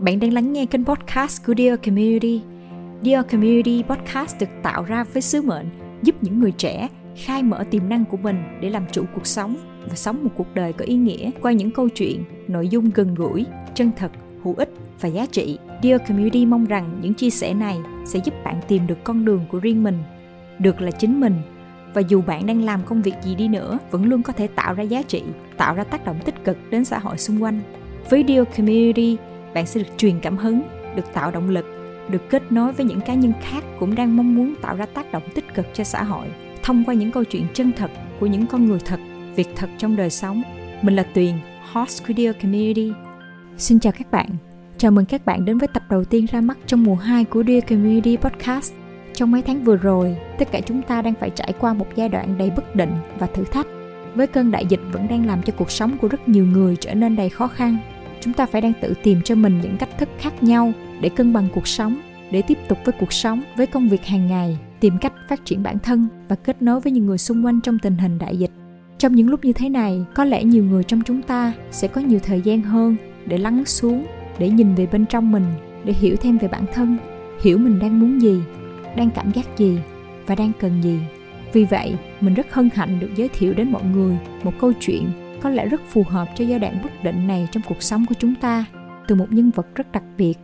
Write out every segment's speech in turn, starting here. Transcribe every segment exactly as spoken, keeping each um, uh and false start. Bạn đang lắng nghe kênh podcast của Dear Community. Dear Community Podcast được tạo ra với sứ mệnh giúp những người trẻ khai mở tiềm năng của mình để làm chủ cuộc sống và sống một cuộc đời có ý nghĩa qua những câu chuyện, nội dung gần gũi, chân thật, hữu ích và giá trị. Dear Community mong rằng những chia sẻ này sẽ giúp bạn tìm được con đường của riêng mình, được là chính mình, và dù bạn đang làm công việc gì đi nữa vẫn luôn có thể tạo ra giá trị, tạo ra tác động tích cực đến xã hội xung quanh. Với Dear Community, bạn sẽ được truyền cảm hứng, được tạo động lực, được kết nối với những cá nhân khác cũng đang mong muốn tạo ra tác động tích cực cho xã hội thông qua những câu chuyện chân thật của những con người thật, việc thật trong đời sống. Mình là Tuyền, host của Dear Community. Xin chào các bạn. Chào mừng các bạn đến với tập đầu tiên ra mắt trong mùa hai của Dear Community Podcast. Trong mấy tháng vừa rồi, tất cả chúng ta đang phải trải qua một giai đoạn đầy bất định và thử thách. Với cơn đại dịch vẫn đang làm cho cuộc sống của rất nhiều người trở nên đầy khó khăn. Chúng ta phải đang tự tìm cho mình những cách thức khác nhau để cân bằng cuộc sống, để tiếp tục với cuộc sống, với công việc hàng ngày, tìm cách phát triển bản thân và kết nối với những người xung quanh trong tình hình đại dịch. Trong những lúc như thế này, có lẽ nhiều người trong chúng ta sẽ có nhiều thời gian hơn để lắng xuống, để nhìn về bên trong mình, để hiểu thêm về bản thân, hiểu mình đang muốn gì, đang cảm giác gì và đang cần gì. Vì vậy, mình rất hân hạnh được giới thiệu đến mọi người một câu chuyện có lẽ rất phù hợp cho giai đoạn bất định này trong cuộc sống của chúng ta, từ một nhân vật rất đặc biệt.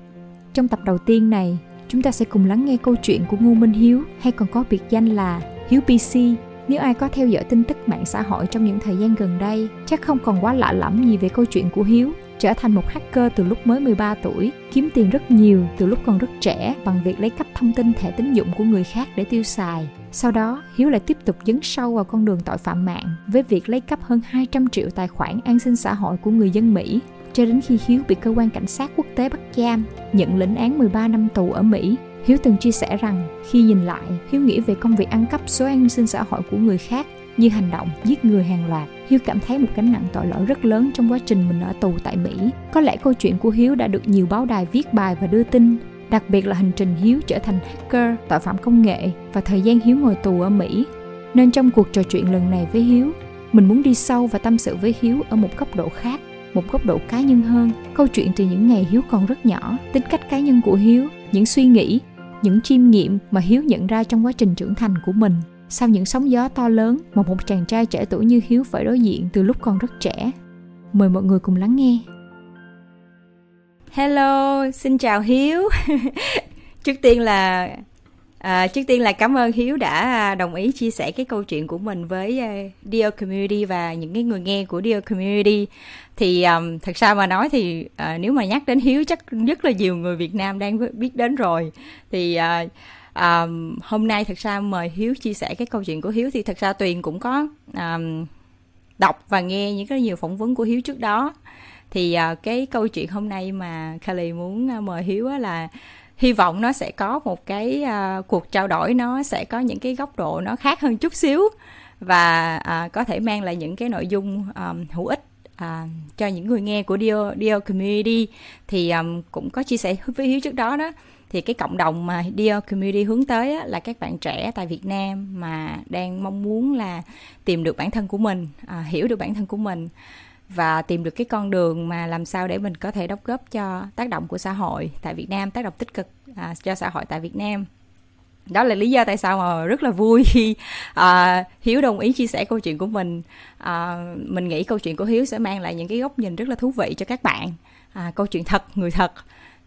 Trong tập đầu tiên này, chúng ta sẽ cùng lắng nghe câu chuyện của Ngô Minh Hiếu, hay còn có biệt danh là Hiếu pê xê. Nếu ai có theo dõi tin tức mạng xã hội trong những thời gian gần đây, chắc không còn quá lạ lẫm gì về câu chuyện của Hiếu. Trở thành một hacker từ lúc mới mười ba tuổi, kiếm tiền rất nhiều từ lúc còn rất trẻ bằng việc lấy cắp thông tin thẻ tín dụng của người khác để tiêu xài. Sau đó, Hiếu lại tiếp tục dấn sâu vào con đường tội phạm mạng với việc lấy cắp hơn hai trăm triệu tài khoản an sinh xã hội của người dân Mỹ, cho đến khi Hiếu bị cơ quan cảnh sát quốc tế bắt giam, nhận lĩnh án mười ba năm tù ở Mỹ. Hiếu từng chia sẻ rằng, khi nhìn lại, Hiếu nghĩ về công việc ăn cắp số an sinh xã hội của người khác như hành động giết người hàng loạt. Hiếu cảm thấy một gánh nặng tội lỗi rất lớn trong quá trình mình ở tù tại Mỹ. Có lẽ câu chuyện của Hiếu đã được nhiều báo đài viết bài và đưa tin, đặc biệt là hành trình Hiếu trở thành hacker, tội phạm công nghệ và thời gian Hiếu ngồi tù ở Mỹ. Nên trong cuộc trò chuyện lần này với Hiếu, mình muốn đi sâu và tâm sự với Hiếu ở một góc độ khác, một góc độ cá nhân hơn. Câu chuyện từ những ngày Hiếu còn rất nhỏ, tính cách cá nhân của Hiếu, những suy nghĩ, những chiêm nghiệm mà Hiếu nhận ra trong quá trình trưởng thành của mình. Sau những sóng gió to lớn mà một chàng trai trẻ tuổi như Hiếu phải đối diện từ lúc còn rất trẻ. Mời mọi người cùng lắng nghe. Hello, xin chào Hiếu. Trước tiên là à, trước tiên là cảm ơn Hiếu đã đồng ý chia sẻ cái câu chuyện của mình với Dear Community và những cái người nghe của Dear Community. Thì um, thật ra mà nói thì uh, nếu mà nhắc đến Hiếu chắc rất là nhiều người Việt Nam đang biết đến rồi. Thì uh, Um, hôm nay thật ra mời Hiếu chia sẻ cái câu chuyện của Hiếu thì thật ra Tuyền cũng có um, đọc và nghe những cái nhiều phỏng vấn của Hiếu trước đó. Thì uh, cái câu chuyện hôm nay mà Kali muốn mời Hiếu là hy vọng nó sẽ có một cái uh, cuộc trao đổi, nó sẽ có những cái góc độ nó khác hơn chút xíu và uh, có thể mang lại những cái nội dung um, hữu ích À, cho những người nghe của Dear, Dear Community. Thì um, cũng có chia sẻ với Hiếu trước đó đó, thì cái cộng đồng mà Dear Community hướng tới á, là các bạn trẻ tại Việt Nam mà đang mong muốn là tìm được bản thân của mình, à, hiểu được bản thân của mình và tìm được cái con đường mà làm sao để mình có thể đóng góp cho tác động của xã hội tại Việt Nam, tác động tích cực à, cho xã hội tại Việt Nam. Đó là lý do tại sao mà rất là vui khi à, Hiếu đồng ý chia sẻ câu chuyện của mình. À, mình nghĩ câu chuyện của Hiếu sẽ mang lại những cái góc nhìn rất là thú vị cho các bạn. À, câu chuyện thật, người thật.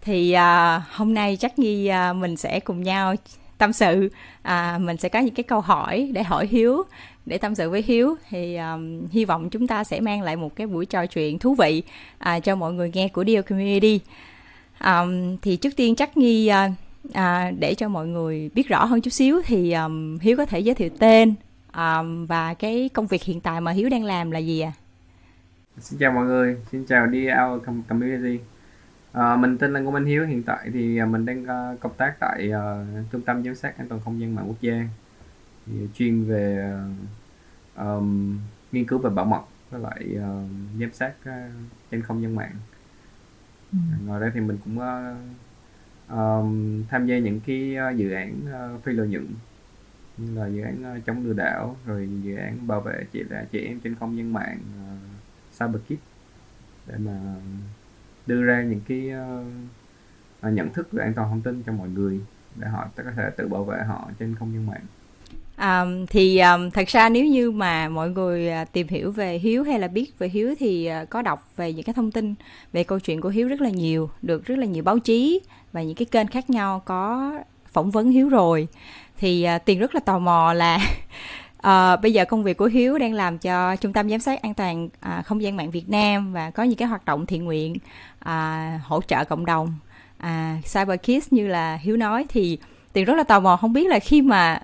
Thì à, hôm nay chắc nghi à, mình sẽ cùng nhau tâm sự. À, mình sẽ có những cái câu hỏi để hỏi Hiếu, để tâm sự với Hiếu. Thì à, hy vọng chúng ta sẽ mang lại một cái buổi trò chuyện thú vị à, cho mọi người nghe của Dear Community. À, thì trước tiên chắc nghi... À, À, để cho mọi người biết rõ hơn chút xíu thì um, Hiếu có thể giới thiệu tên um, và cái công việc hiện tại mà Hiếu đang làm là gì ạ? À? Xin chào mọi người, xin chào Dear Community. À, mình tên là Ngô Minh Hiếu, hiện tại thì mình đang uh, công tác tại uh, Trung tâm Giám sát An toàn không gian mạng quốc gia, thì chuyên về uh, um, nghiên cứu về bảo mật với lại uh, giám sát uh, trên không gian mạng. Ừ. À, ngoài ra thì mình cũng uh, Um, tham gia những cái uh, dự án uh, phi lợi nhuận như là dự án uh, chống lừa đảo, rồi dự án bảo vệ trẻ trẻ em trên không gian mạng uh, CyberKid, để mà đưa ra những cái uh, à, nhận thức về an toàn thông tin cho mọi người để họ có thể tự bảo vệ họ trên không gian mạng. À, thì à, thật ra nếu như mà mọi người tìm hiểu về Hiếu hay là biết về Hiếu thì à, có đọc về những cái thông tin về câu chuyện của Hiếu rất là nhiều, được rất là nhiều báo chí và những cái kênh khác nhau có phỏng vấn Hiếu rồi. Thì à, Tiền rất là tò mò là à, bây giờ công việc của Hiếu đang làm cho Trung tâm Giám sát An toàn à, không gian mạng Việt Nam và có những cái hoạt động thiện nguyện à, hỗ trợ cộng đồng à, CyberKid như là Hiếu nói. Thì Tiền rất là tò mò không biết là khi mà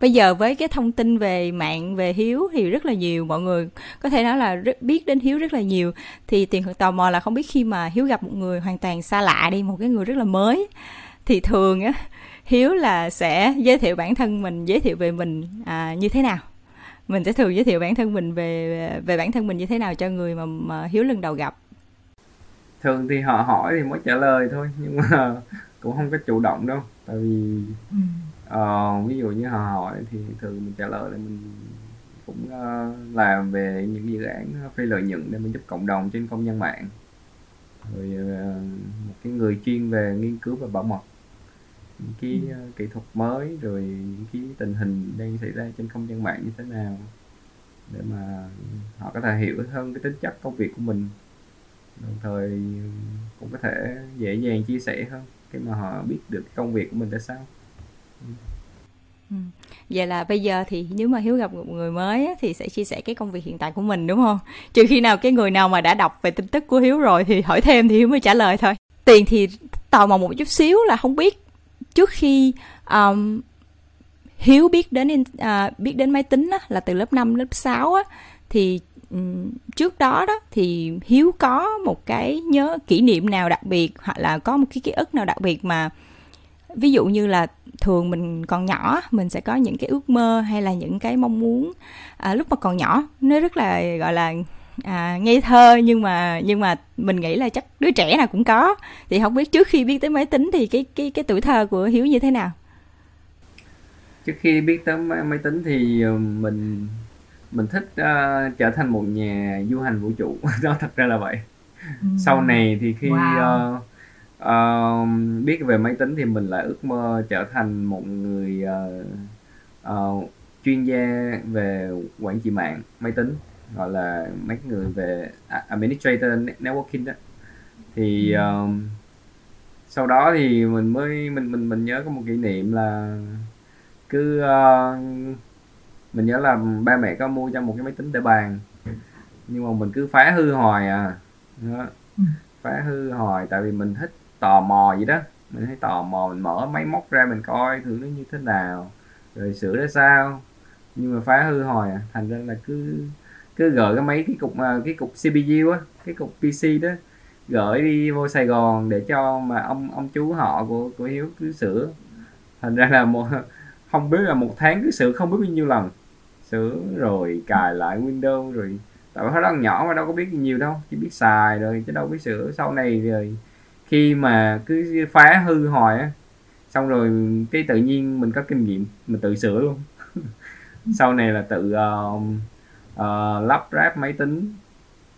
bây giờ với cái thông tin về mạng, về Hiếu thì rất là nhiều, mọi người có thể nói là biết đến Hiếu rất là nhiều. Thì Tiền tò mò là không biết khi mà Hiếu gặp một người hoàn toàn xa lạ đi, một cái người rất là mới, thì thường á, Hiếu là sẽ giới thiệu bản thân mình, giới thiệu về mình à, như thế nào? Mình sẽ thường giới thiệu bản thân mình về về bản thân mình như thế nào cho người mà, mà Hiếu lần đầu gặp? Thường thì họ hỏi thì mới trả lời thôi, nhưng mà cũng không có chủ động đâu. Tại vì... Ừ. Ờ, ví dụ như họ hỏi thì thường mình trả lời là mình cũng uh, làm về những dự án phi lợi nhuận để mình giúp cộng đồng trên không gian mạng, rồi uh, một cái người chuyên về nghiên cứu và bảo mật những cái uh, kỹ thuật mới, rồi những cái tình hình đang xảy ra trên không gian mạng như thế nào để mà họ có thể hiểu hơn cái tính chất công việc của mình, đồng thời cũng có thể dễ dàng chia sẻ hơn cái mà họ biết được cái công việc của mình ra sao. Ừ. Vậy là bây giờ thì nếu mà Hiếu gặp một người mới thì sẽ chia sẻ cái công việc hiện tại của mình, đúng không? Trừ khi nào cái người nào mà đã đọc về tin tức của Hiếu rồi thì hỏi thêm thì Hiếu mới trả lời thôi. Tiền thì tò mò một chút xíu là không biết trước khi um, Hiếu biết đến uh, biết đến máy tính đó, là từ lớp năm lớp sáu á, thì um, trước đó đó thì Hiếu có một cái nhớ kỷ niệm nào đặc biệt hoặc là có một cái ký ức nào đặc biệt mà ví dụ như là thường mình còn nhỏ mình sẽ có những cái ước mơ hay là những cái mong muốn à, lúc mà còn nhỏ nó rất là gọi là à, ngây thơ, nhưng mà nhưng mà mình nghĩ là chắc đứa trẻ nào cũng có. Thì không biết trước khi biết tới máy tính thì cái cái cái tuổi thơ của Hiếu như thế nào? Trước khi biết tới máy tính thì mình mình thích uh, trở thành một nhà du hành vũ trụ đó, thật ra là vậy. Ừ. Sau này thì khi wow. uh, Uh, biết về máy tính thì mình lại ước mơ trở thành một người uh, uh, chuyên gia về quản trị mạng máy tính, gọi là mấy người về administrator networking đó. Thì uh, sau đó thì mình mới mình mình mình nhớ có một kỷ niệm là cứ uh, mình nhớ là ba mẹ có mua cho một cái máy tính để bàn, nhưng mà mình cứ phá hư hoài à đó. phá hư hoài tại vì mình thích tò mò vậy đó, mình thấy tò mò, mình mở máy móc ra mình coi thử nó như thế nào rồi sửa ra sao, nhưng mà phá hư hồi à, thành ra là cứ cứ gửi cái mấy cái cục cái cục xê pê u á, cái cục pê xê đó gửi đi vô Sài Gòn để cho mà ông ông chú họ của của Hiếu cứ sửa. Thành ra là một không biết là một tháng cứ sửa không biết bao nhiêu lần, sửa rồi cài lại Windows rồi. Tại hồi đó nhỏ mà đâu có biết nhiều đâu, chỉ biết xài rồi chứ đâu biết sửa. Sau này rồi khi mà cứ phá hư hoài á, xong rồi cái tự nhiên mình có kinh nghiệm mình tự sửa luôn. Sau này là tự uh, uh, lắp ráp máy tính,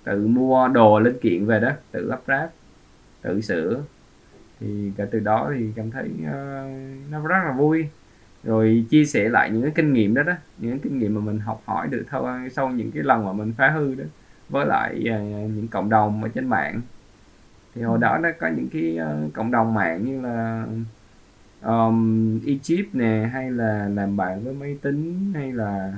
tự mua đồ linh kiện về đó, tự lắp ráp, tự sửa. Thì cả từ đó thì cảm thấy uh, nó rất là vui. Rồi chia sẻ lại những cái kinh nghiệm đó đó, những cái kinh nghiệm mà mình học hỏi được sau những cái lần mà mình phá hư đó với lại những cộng đồng ở trên mạng. Thì hồi đó nó có những cái cộng đồng mạng như là um, e-chip nè, hay là làm bạn với máy tính, hay là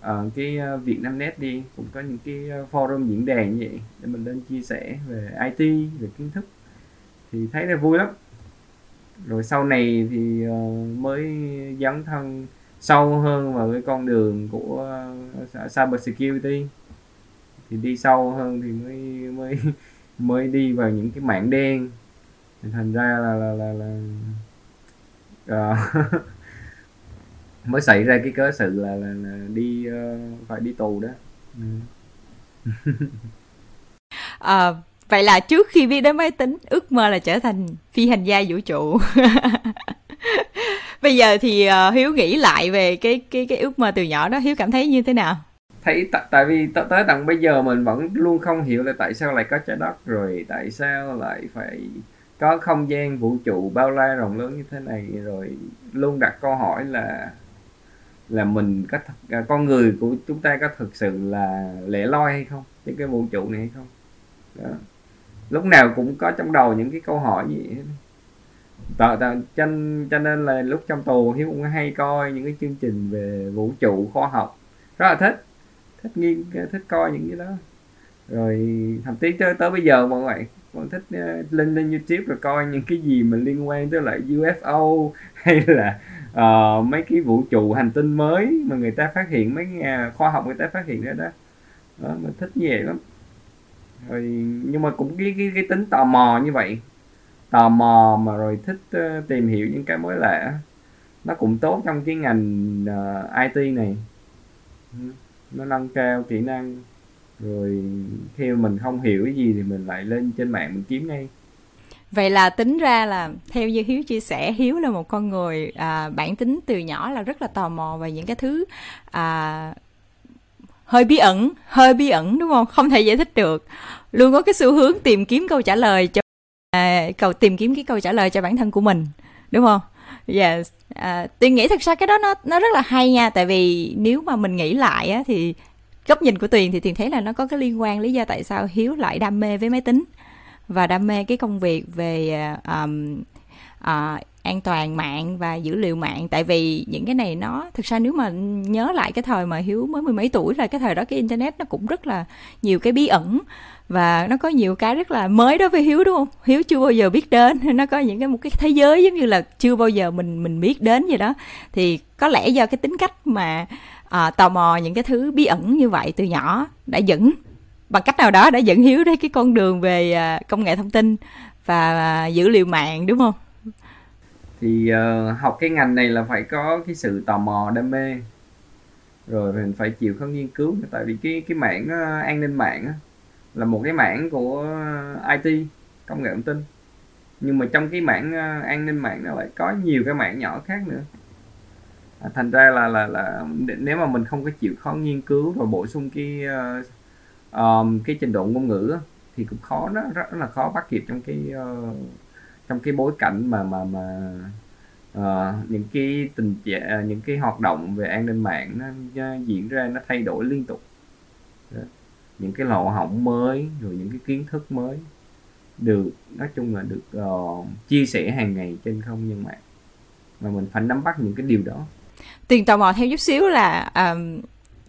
uh, cái Vietnamnet đi, cũng có những cái forum diễn đàn như vậy để mình lên chia sẻ về i tê, về kiến thức, thì thấy là vui lắm. Rồi sau này thì mới dấn thân sâu hơn vào cái con đường của cybersecurity, thì đi sâu hơn thì mới mới mới đi vào những cái mạng đen. Thành ra là là là, là à, mới xảy ra cái cớ sự là là, là đi phải đi tù đó. À. Vậy là trước khi biết đến máy tính, ước mơ là trở thành phi hành gia vũ trụ. Bây giờ thì uh, Hiếu nghĩ lại về cái cái cái ước mơ từ nhỏ đó, Hiếu cảm thấy như thế nào? Thấy t- tại vì t- tới tận bây giờ mình vẫn luôn không hiểu là tại sao lại có trái đất, rồi tại sao lại phải có không gian vũ trụ bao la rộng lớn như thế này, rồi luôn đặt câu hỏi là là mình có th- con người của chúng ta có thực sự là lẻ loi hay không trên cái vũ trụ này hay không. Đó. Lúc nào cũng có trong đầu những cái câu hỏi gì hết. T- t- cho, cho nên là lúc trong tù Hiếu cũng hay coi những cái chương trình về vũ trụ khoa học, rất là thích thích nghiên thích coi những cái đó. Rồi thậm chí tới, tới bây giờ mọi người còn thích uh, lên lên YouTube rồi coi những cái gì mà liên quan tới lại u ép o hay là uh, mấy cái vũ trụ hành tinh mới mà người ta phát hiện, mấy nhà khoa học người ta phát hiện ra đó, đó mình thích như vậy lắm. Rồi nhưng mà cũng cái cái, cái tính tò mò như vậy, tò mò mà rồi thích uh, tìm hiểu những cái mới lạ, nó cũng tốt trong cái ngành uh, i tê này, nó nâng cao kỹ năng. Rồi khi mình không hiểu cái gì thì mình lại lên trên mạng mình kiếm ngay. Vậy là tính ra là theo như Hiếu chia sẻ, Hiếu là một con người à, bản tính từ nhỏ là rất là tò mò về những cái thứ à, hơi bí ẩn, hơi bí ẩn đúng không? Không thể giải thích được. Luôn có cái xu hướng tìm kiếm câu trả lời cho à, cầu tìm kiếm cái câu trả lời cho bản thân của mình, đúng không? Yes. À, tôi nghĩ thật ra cái đó nó nó rất là hay nha, tại vì nếu mà mình nghĩ lại á, thì góc nhìn của Tuyền thì Tuyền thấy là nó có cái liên quan lý do tại sao Hiếu lại đam mê với máy tính và đam mê cái công việc về um, uh, an toàn mạng và dữ liệu mạng. Tại vì những cái này nó thực ra nếu mà nhớ lại cái thời mà Hiếu mới mười mấy tuổi là cái thời đó cái internet nó cũng rất là nhiều cái bí ẩn và nó có nhiều cái rất là mới đối với Hiếu, đúng không? Hiếu chưa bao giờ biết đến, nó có những cái một cái thế giới giống như là chưa bao giờ mình mình biết đến vậy đó. Thì có lẽ do cái tính cách mà À, tò mò những cái thứ bí ẩn như vậy từ nhỏ đã dẫn, bằng cách nào đó đã dẫn Hiếu đến cái con đường về à, công nghệ thông tin và à, dữ liệu mạng, đúng không? Thì uh, học cái ngành này là phải có cái sự tò mò đam mê, rồi mình phải chịu khó nghiên cứu. Tại vì cái, cái mảng uh, an ninh mạng á, là một cái mảng của i tê, công nghệ thông tin. Nhưng mà trong cái mảng uh, an ninh mạng nó lại có nhiều cái mảng nhỏ khác nữa. Thành ra là, là là nếu mà mình không có chịu khó nghiên cứu rồi bổ sung cái uh, um, cái trình độ ngôn ngữ thì cũng khó, nó rất là khó bắt kịp trong cái uh, trong cái bối cảnh mà mà mà uh, những cái tình trạng, những cái hoạt động về an ninh mạng nó diễn ra, nó thay đổi liên tục. Đó. Những cái lỗ hổng mới rồi những cái kiến thức mới được, nói chung là được uh, chia sẻ hàng ngày trên không gian mạng, mà mình phải nắm bắt những cái điều đó. Tuyền tò mò theo chút xíu là um,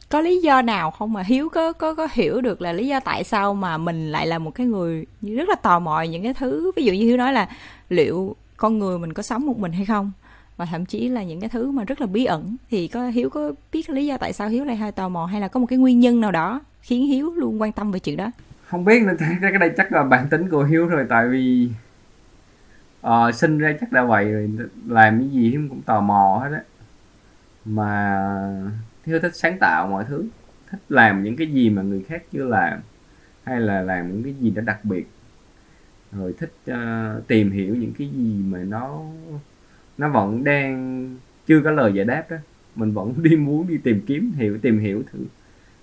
có lý do nào không mà Hiếu có, có, có hiểu được là lý do tại sao mà mình lại là một cái người rất là tò mò những cái thứ, ví dụ như Hiếu nói là liệu con người mình có sống một mình hay không, và thậm chí là những cái thứ mà rất là bí ẩn, thì có Hiếu có biết lý do tại sao Hiếu lại hay tò mò, hay là có một cái nguyên nhân nào đó khiến Hiếu luôn quan tâm về chuyện đó? Không biết nữa, cái này chắc là bản tính của Hiếu rồi. Tại vì Ờ, sinh ra chắc đã vậy rồi, làm cái gì Hiếu cũng tò mò hết á. Mà Hiếu thích sáng tạo mọi thứ, thích làm những cái gì mà người khác chưa làm, hay là làm những cái gì đó đặc biệt. Rồi thích uh, tìm hiểu những cái gì mà nó Nó vẫn đang chưa có lời giải đáp đó. Mình vẫn đi muốn đi tìm kiếm, hiểu tìm hiểu thử.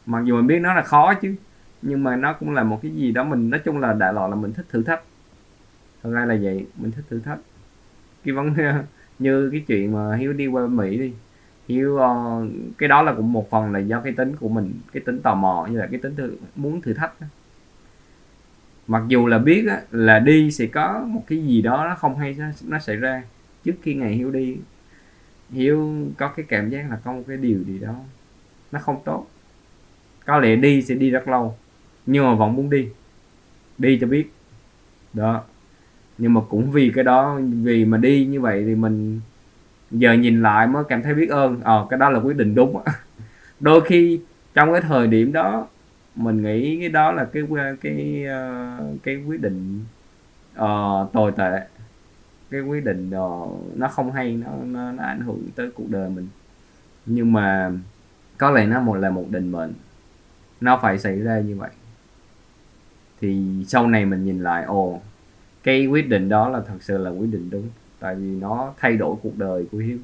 Mặc dù mình biết nó là khó chứ, nhưng mà nó cũng là một cái gì đó mình, nói chung là đại loại là mình thích thử thách. Thật ra là vậy, mình thích thử thách. Cái vấn như cái chuyện mà Hiếu đi qua Mỹ đi, Hiếu uh, cái đó là cũng một phần là do cái tính của mình, cái tính tò mò như là cái tính thử, muốn thử thách. Mặc dù là biết á, là đi sẽ có một cái gì đó nó không hay nó xảy ra. Trước khi ngày Hiếu đi, Hiếu có cái cảm giác là có một cái điều gì đó nó không tốt. Có lẽ đi sẽ đi rất lâu, nhưng mà vẫn muốn đi, đi cho biết đó. Nhưng mà cũng vì cái đó, vì mà đi như vậy thì mình giờ nhìn lại mới cảm thấy biết ơn. Ờ, cái đó là quyết định đúng. Đôi khi trong cái thời điểm đó mình nghĩ cái đó là cái cái cái quyết định uh, tồi tệ, cái quyết định uh, nó không hay, nó, nó nó ảnh hưởng tới cuộc đời mình. Nhưng mà có lẽ nó một là một định mệnh, nó phải xảy ra như vậy. Thì sau này mình nhìn lại, ồ, cái quyết định đó là thật sự là quyết định đúng. Tại vì nó thay đổi cuộc đời của Hiếu,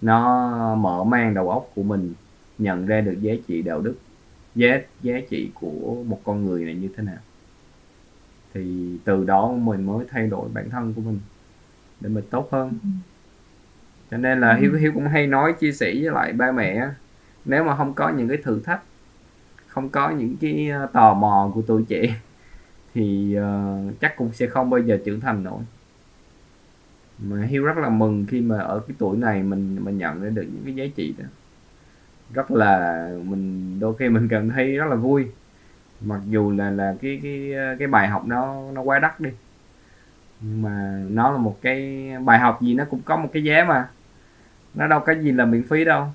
nó mở mang đầu óc của mình, nhận ra được giá trị đạo đức, giá, giá trị của một con người này như thế nào. thì từ đó mình mới thay đổi bản thân của mình để mình tốt hơn. Cho nên là Hiếu Hiếu cũng hay nói chia sẻ với lại ba mẹ, nếu mà không có những cái thử thách, không có những cái tò mò của tuổi trẻ thì uh, chắc cũng sẽ không bao giờ trưởng thành nổi. Mà Hiếu rất là mừng khi mà ở cái tuổi này mình mình nhận ra được những cái giá trị đó. Rất là mình đôi khi mình cảm thấy rất là vui, mặc dù là là cái cái cái bài học nó nó quá đắt đi, nhưng mà nó là một cái bài học gì nó cũng có một cái giá mà, nó đâu có gì là miễn phí đâu.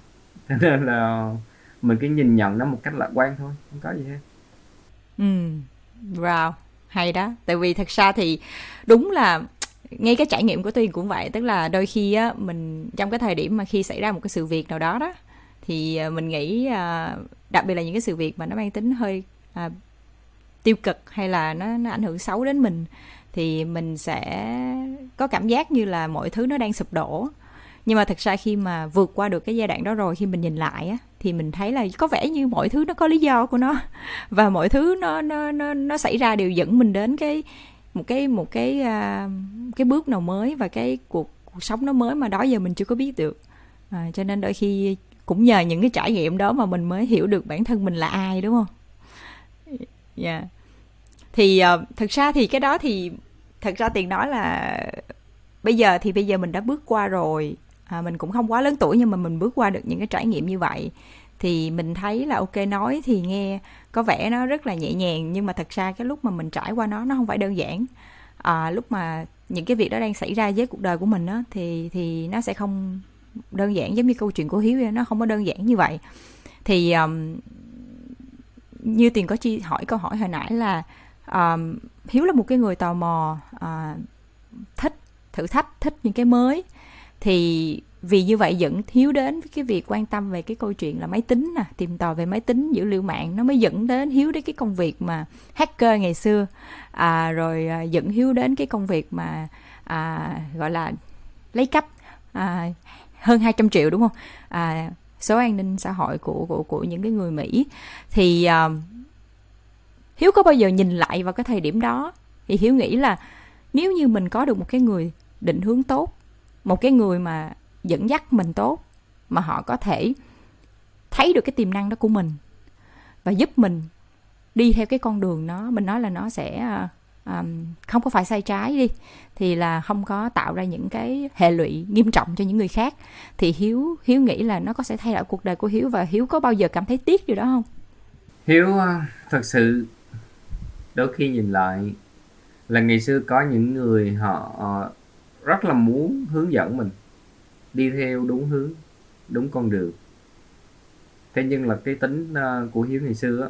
Thế nên là mình cứ nhìn nhận nó một cách lạc quan thôi, không có gì hết. Ừ, wow, hay đó. Tại vì thật ra thì đúng là ngay cái trải nghiệm của Tuyền cũng vậy, tức là đôi khi á, mình trong cái thời điểm mà khi xảy ra một cái sự việc nào đó đó thì mình nghĩ, đặc biệt là những cái sự việc mà nó mang tính hơi à, tiêu cực hay là nó, nó ảnh hưởng xấu đến mình, thì mình sẽ có cảm giác như là mọi thứ nó đang sụp đổ. Nhưng mà thật ra khi mà vượt qua được cái giai đoạn đó rồi, khi mình nhìn lại á, thì mình thấy là có vẻ như mọi thứ nó có lý do của nó, và mọi thứ nó nó nó, nó xảy ra đều dẫn mình đến cái một cái một cái uh, cái bước nào mới và cái cuộc cuộc sống nó mới mà đó giờ mình chưa có biết được. À, cho nên đôi khi cũng nhờ những cái trải nghiệm đó mà mình mới hiểu được bản thân mình là ai, đúng không? Dạ. Yeah. Thì uh, thật ra thì cái đó thì thật ra Tiền nói là bây giờ thì bây giờ mình đã bước qua rồi. À, mình cũng không quá lớn tuổi nhưng mà mình bước qua được những cái trải nghiệm như vậy thì mình thấy là ok, nói thì nghe có vẻ nó rất là nhẹ nhàng, nhưng mà thật ra cái lúc mà mình trải qua nó nó không phải đơn giản. À, lúc mà những cái việc đó đang xảy ra với cuộc đời của mình á thì thì nó sẽ không đơn giản, giống như câu chuyện của Hiếu ấy, nó không có đơn giản như vậy. Thì um, như Tiền có chi hỏi câu hỏi hồi nãy là um, Hiếu là một cái người tò mò, uh, thích thử thách, thích những cái mới. Thì vì như vậy dẫn Hiếu đến với cái việc quan tâm về cái câu chuyện là máy tính nè, tìm tòi về máy tính, dữ liệu mạng. Nó mới dẫn đến Hiếu đến cái công việc mà hacker ngày xưa, à, rồi dẫn Hiếu đến cái công việc mà à, gọi là lấy cắp à, hơn hai trăm triệu, đúng không? À, số an ninh xã hội của, của, của những cái người Mỹ. Thì à, Hiếu có bao giờ nhìn lại vào cái thời điểm đó thì Hiếu nghĩ là nếu như mình có được một cái người định hướng tốt, một cái người mà dẫn dắt mình tốt, mà họ có thể thấy được cái tiềm năng đó của mình và giúp mình đi theo cái con đường nó, mình nói là nó sẽ um, không có phải sai trái đi, thì là không có tạo ra những cái hệ lụy nghiêm trọng cho những người khác, thì Hiếu Hiếu nghĩ là nó có sẽ thay đổi cuộc đời của Hiếu. Và Hiếu có bao giờ cảm thấy tiếc điều đó không? Hiếu thật sự đôi khi nhìn lại là ngày xưa có những người họ rất là muốn hướng dẫn mình đi theo đúng hướng, đúng con đường. Thế nhưng là cái tính của Hiếu ngày xưa á,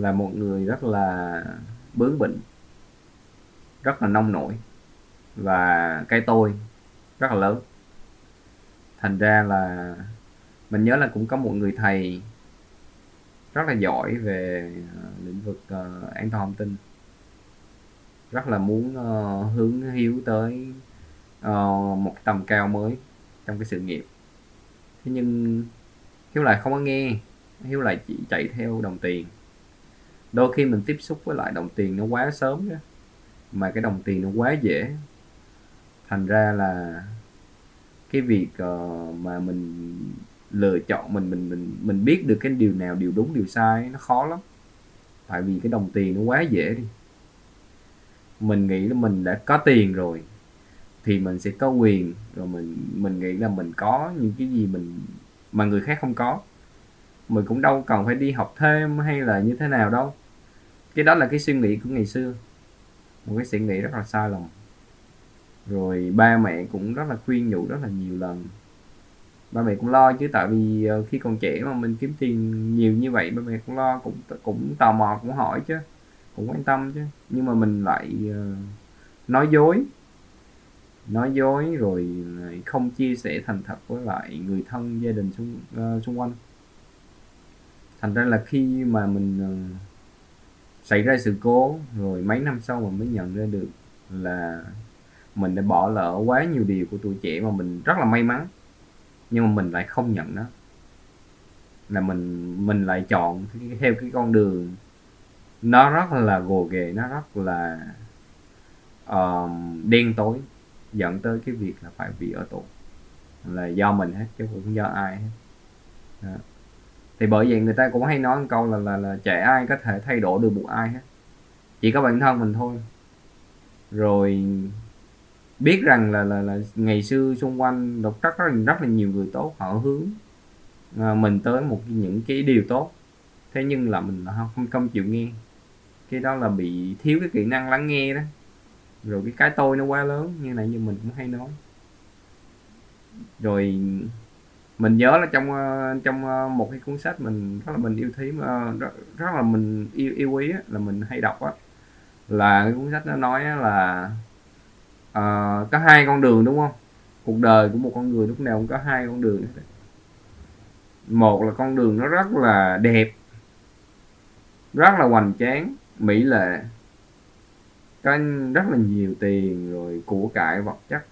là một người rất là bướng bỉnh, rất là nông nổi, và cái tôi rất là lớn. Thành ra là mình nhớ là cũng có một người thầy rất là giỏi về lĩnh vực an toàn thông tin, rất là muốn uh, hướng Hiếu tới uh, một tầm cao mới trong cái sự nghiệp. Thế nhưng Hiếu lại không có nghe, Hiếu lại chỉ chạy theo đồng tiền. Đôi khi mình tiếp xúc với lại đồng tiền nó quá sớm đó, mà cái đồng tiền nó quá dễ. Thành ra là cái việc uh, mà mình lựa chọn, mình mình mình mình biết được cái điều nào điều đúng điều sai nó khó lắm, tại vì cái đồng tiền nó quá dễ đi. Mình nghĩ là mình đã có tiền rồi thì mình sẽ có quyền, rồi mình mình nghĩ là mình có những cái gì mình mà người khác không có. Mình cũng đâu cần phải đi học thêm hay là như thế nào đâu. Cái đó là cái suy nghĩ của ngày xưa, một cái suy nghĩ rất là sai lầm. Rồi ba mẹ cũng rất là khuyên nhủ rất là nhiều lần. Ba mẹ cũng lo chứ, tại vì khi còn trẻ mà mình kiếm tiền nhiều như vậy, ba mẹ cũng lo, cũng cũng tò mò, cũng hỏi chứ, cũng quan tâm chứ. Nhưng mà mình lại uh, nói dối nói dối rồi không chia sẻ thành thật với lại người thân, gia đình xung, uh, xung quanh. Thành ra là khi mà mình uh, xảy ra sự cố rồi, mấy năm sau mình mới nhận ra được là mình đã bỏ lỡ quá nhiều điều của tuổi trẻ mà mình rất là may mắn, nhưng mà mình lại không nhận nó, là mình mình lại chọn theo cái con đường nó rất là gồ ghề, nó rất là um, đen tối, dẫn tới cái việc là phải bị ở tù, là do mình hết chứ không do ai hết. Đó. Thì bởi vậy người ta cũng hay nói một câu là là là trẻ ai có thể thay đổi được một ai hết, chỉ có bản thân mình thôi. Rồi biết rằng là là là ngày xưa xung quanh đọc rất rất, rất là nhiều người tốt, họ hướng mình tới một những cái điều tốt, thế nhưng là mình không không chịu nghe. Cái đó là bị thiếu cái kỹ năng lắng nghe đó, rồi cái cái tôi nó quá lớn, như này như mình cũng hay nói. Rồi mình nhớ là trong trong một cái cuốn sách mình rất là mình yêu thím rất, rất là mình yêu yêu quý á, là mình hay đọc á, là cái cuốn sách nó nói là uh, có hai con đường, đúng không? Cuộc đời của một con người lúc nào cũng có hai con đường. Một là con đường nó rất là đẹp, rất là hoành tráng, mỹ lệ, có rất là nhiều tiền rồi của cải vật chất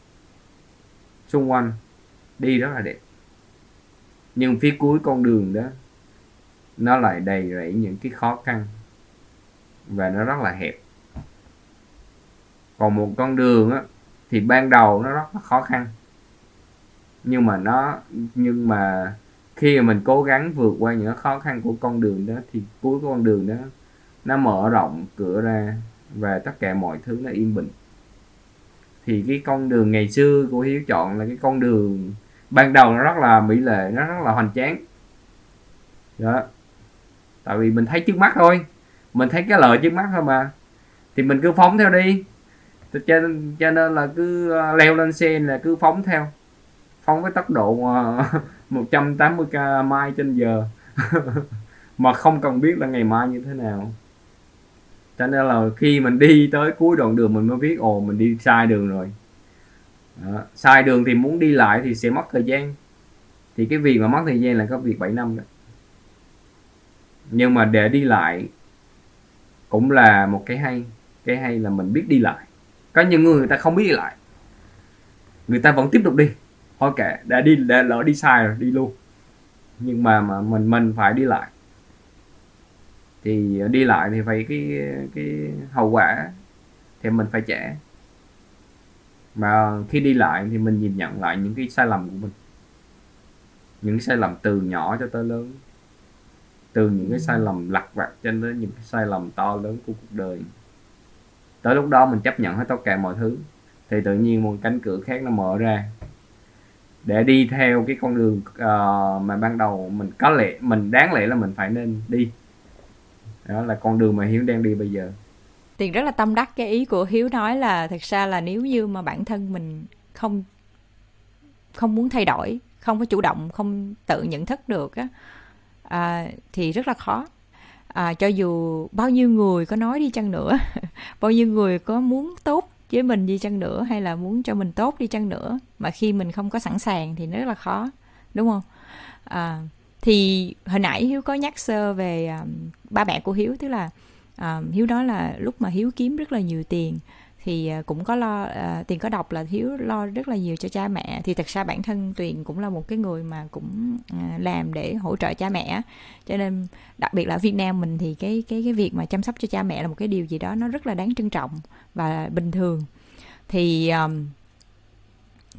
xung quanh, đi rất là đẹp. Nhưng phía cuối con đường đó nó lại đầy rẫy những cái khó khăn và nó rất là hẹp. Còn một con đường á, thì ban đầu nó rất là khó khăn, nhưng mà nó nhưng mà khi mà mình cố gắng vượt qua những khó khăn của con đường đó, thì cuối con đường đó nó mở rộng cửa ra và tất cả mọi thứ nó yên bình. Thì cái con đường ngày xưa của Hiếu chọn là cái con đường ban đầu nó rất là mỹ lệ, nó rất là hoành tráng đó, tại vì mình thấy trước mắt thôi, mình thấy cái lợi trước mắt thôi mà, thì mình cứ phóng theo đi. Cho nên, cho nên là cứ leo lên xe là cứ phóng theo, phóng với tốc độ một trăm tám mươi ki lô mét trên giờ mà không cần biết là ngày mai như thế nào. Cho nên là khi mình đi tới cuối đoạn đường mình mới biết ồ mình đi sai đường rồi. Đó. Sai đường thì muốn đi lại thì sẽ mất thời gian, thì cái việc mà mất thời gian là có việc bảy năm đó. Nhưng mà để đi lại cũng là một cái hay, cái hay là mình biết đi lại. Có những người người ta không biết đi lại, người ta vẫn tiếp tục đi, thôi kệ, đã đi đã lỡ đi sai rồi đi luôn. Nhưng mà mà mình mình phải đi lại, thì đi lại thì phải cái cái hậu quả thì mình phải trả. Mà khi đi lại thì mình nhìn nhận lại những cái sai lầm của mình, những sai lầm từ nhỏ cho tới lớn, từ những cái sai lầm lặt vặt cho đến những cái sai lầm to lớn của cuộc đời. Tới lúc đó mình chấp nhận hết tất cả mọi thứ, thì tự nhiên một cánh cửa khác nó mở ra để đi theo cái con đường uh, mà ban đầu mình có lẽ mình đáng lẽ là mình phải nên đi. Đó là con đường mà Hiếu đang đi bây giờ. Tiền rất là tâm đắc cái ý của Hiếu nói là thật ra là nếu như mà bản thân mình không không muốn thay đổi, không có chủ động, không tự nhận thức được á, à, thì rất là khó. À, cho dù bao nhiêu người có nói đi chăng nữa, bao nhiêu người có muốn tốt với mình đi chăng nữa, hay là muốn cho mình tốt đi chăng nữa, mà khi mình không có sẵn sàng thì nó rất là khó, đúng không? À, thì hồi nãy Hiếu có nhắc sơ về um, ba mẹ của Hiếu, tức là um, Hiếu nói là lúc mà Hiếu kiếm rất là nhiều tiền thì uh, cũng có lo, uh, Tiền có đọc là Hiếu lo rất là nhiều cho cha mẹ. Thì thật ra bản thân Tuyền cũng là một cái người mà cũng uh, làm để hỗ trợ cha mẹ, cho nên đặc biệt là ở Việt Nam mình thì cái cái cái việc mà chăm sóc cho cha mẹ là một cái điều gì đó nó rất là đáng trân trọng và bình thường. Thì um,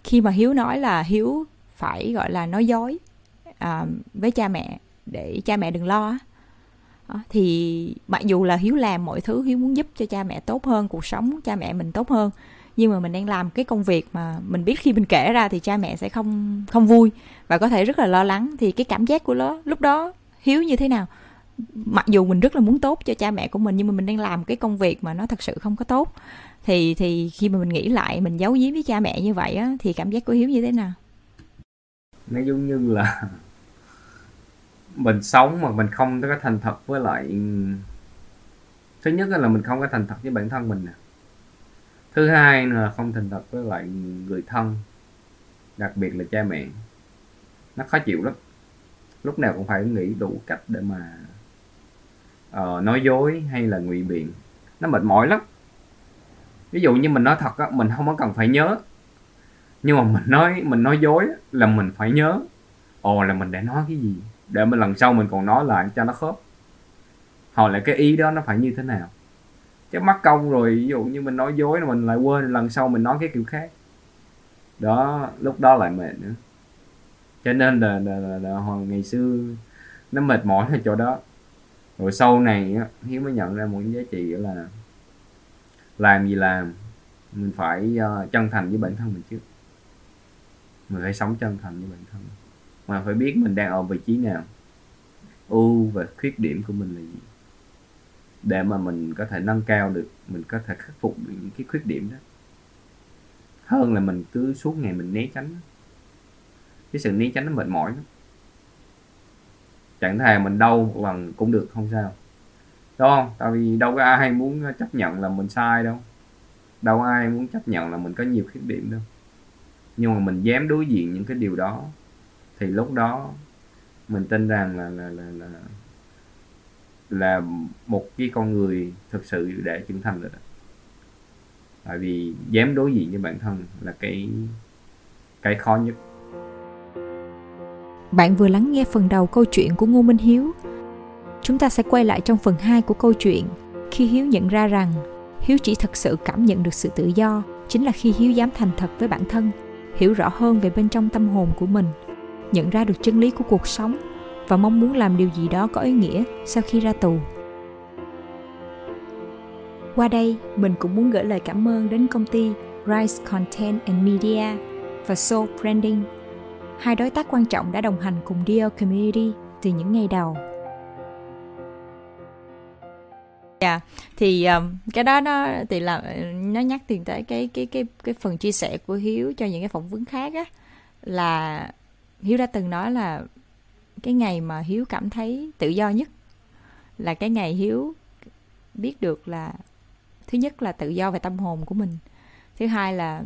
khi mà Hiếu nói là Hiếu phải gọi là nói dối À, với cha mẹ để cha mẹ đừng lo à, thì mặc dù là Hiếu làm mọi thứ, Hiếu muốn giúp cho cha mẹ tốt hơn, cuộc sống cha mẹ mình tốt hơn, nhưng mà mình đang làm cái công việc mà mình biết khi mình kể ra thì cha mẹ sẽ không không vui và có thể rất là lo lắng. Thì cái cảm giác của nó lúc đó Hiếu như thế nào? Mặc dù mình rất là muốn tốt cho cha mẹ của mình, nhưng mà mình đang làm cái công việc mà nó thật sự không có tốt, thì thì khi mà mình nghĩ lại mình giấu giếm với cha mẹ như vậy á, thì cảm giác của Hiếu như thế nào? Nó giống như là mình sống mà mình không có thành thật với lại, thứ nhất là mình không có thành thật với bản thân mình nè, thứ hai là không thành thật với lại người thân, đặc biệt là cha mẹ. Nó khó chịu lắm, lúc nào cũng phải nghĩ đủ cách để mà uh, nói dối hay là ngụy biện, nó mệt mỏi lắm. Ví dụ như mình nói thật á, mình không có cần phải nhớ, nhưng mà mình nói mình nói dối là mình phải nhớ ồ là mình đã nói cái gì, để mình lần sau mình còn nói lại cho nó khớp. hỏi là cái ý đó nó phải như thế nào, chứ mắc công rồi ví dụ như mình nói dối là mình lại quên, lần sau mình nói cái kiểu khác đó, lúc đó lại mệt nữa. Cho nên là, là, là, là hồi ngày xưa nó mệt mỏi ở chỗ đó. Rồi sau này Hiếu mới nhận ra một cái giá trị là làm gì làm mình phải uh, chân thành với bản thân mình trước, mình phải sống chân thành với bản thân, mà phải biết mình đang ở vị trí nào, ưu và khuyết điểm của mình là gì, để mà mình có thể nâng cao được, mình có thể khắc phục những cái khuyết điểm đó, hơn là mình cứ suốt ngày mình né tránh. Cái sự né tránh nó mệt mỏi lắm. Chẳng thà mình đau lần cũng được, không sao, đúng không? Tại vì đâu có ai muốn chấp nhận là mình sai đâu, đâu ai muốn chấp nhận là mình có nhiều khuyết điểm đâu. Nhưng mà mình dám đối diện những cái điều đó thì lúc đó mình tin rằng là là là là, là một cái con người thực sự đã trưởng thành rồi đó. Tại vì dám đối diện với bản thân là cái cái khó nhất. Bạn vừa lắng nghe phần đầu câu chuyện của Ngô Minh Hiếu. Chúng ta sẽ quay lại trong phần hai của câu chuyện khi Hiếu nhận ra rằng Hiếu chỉ thực sự cảm nhận được sự tự do chính là khi Hiếu dám thành thật với bản thân, hiểu rõ hơn về bên trong tâm hồn của mình, nhận ra được chân lý của cuộc sống và mong muốn làm điều gì đó có ý nghĩa sau khi ra tù. Qua đây, mình cũng muốn gửi lời cảm ơn đến công ty Rise Content and Media và Soul Branding, hai đối tác quan trọng đã đồng hành cùng Dear Community từ những ngày đầu. Yeah. Thì um, cái đó nó thì là nó nhắc tiền tới cái cái cái cái phần chia sẻ của Hiếu cho những cái phỏng vấn khác á, là Hiếu đã từng nói là cái ngày mà Hiếu cảm thấy tự do nhất là cái ngày Hiếu biết được là thứ nhất là tự do về tâm hồn của mình, thứ hai là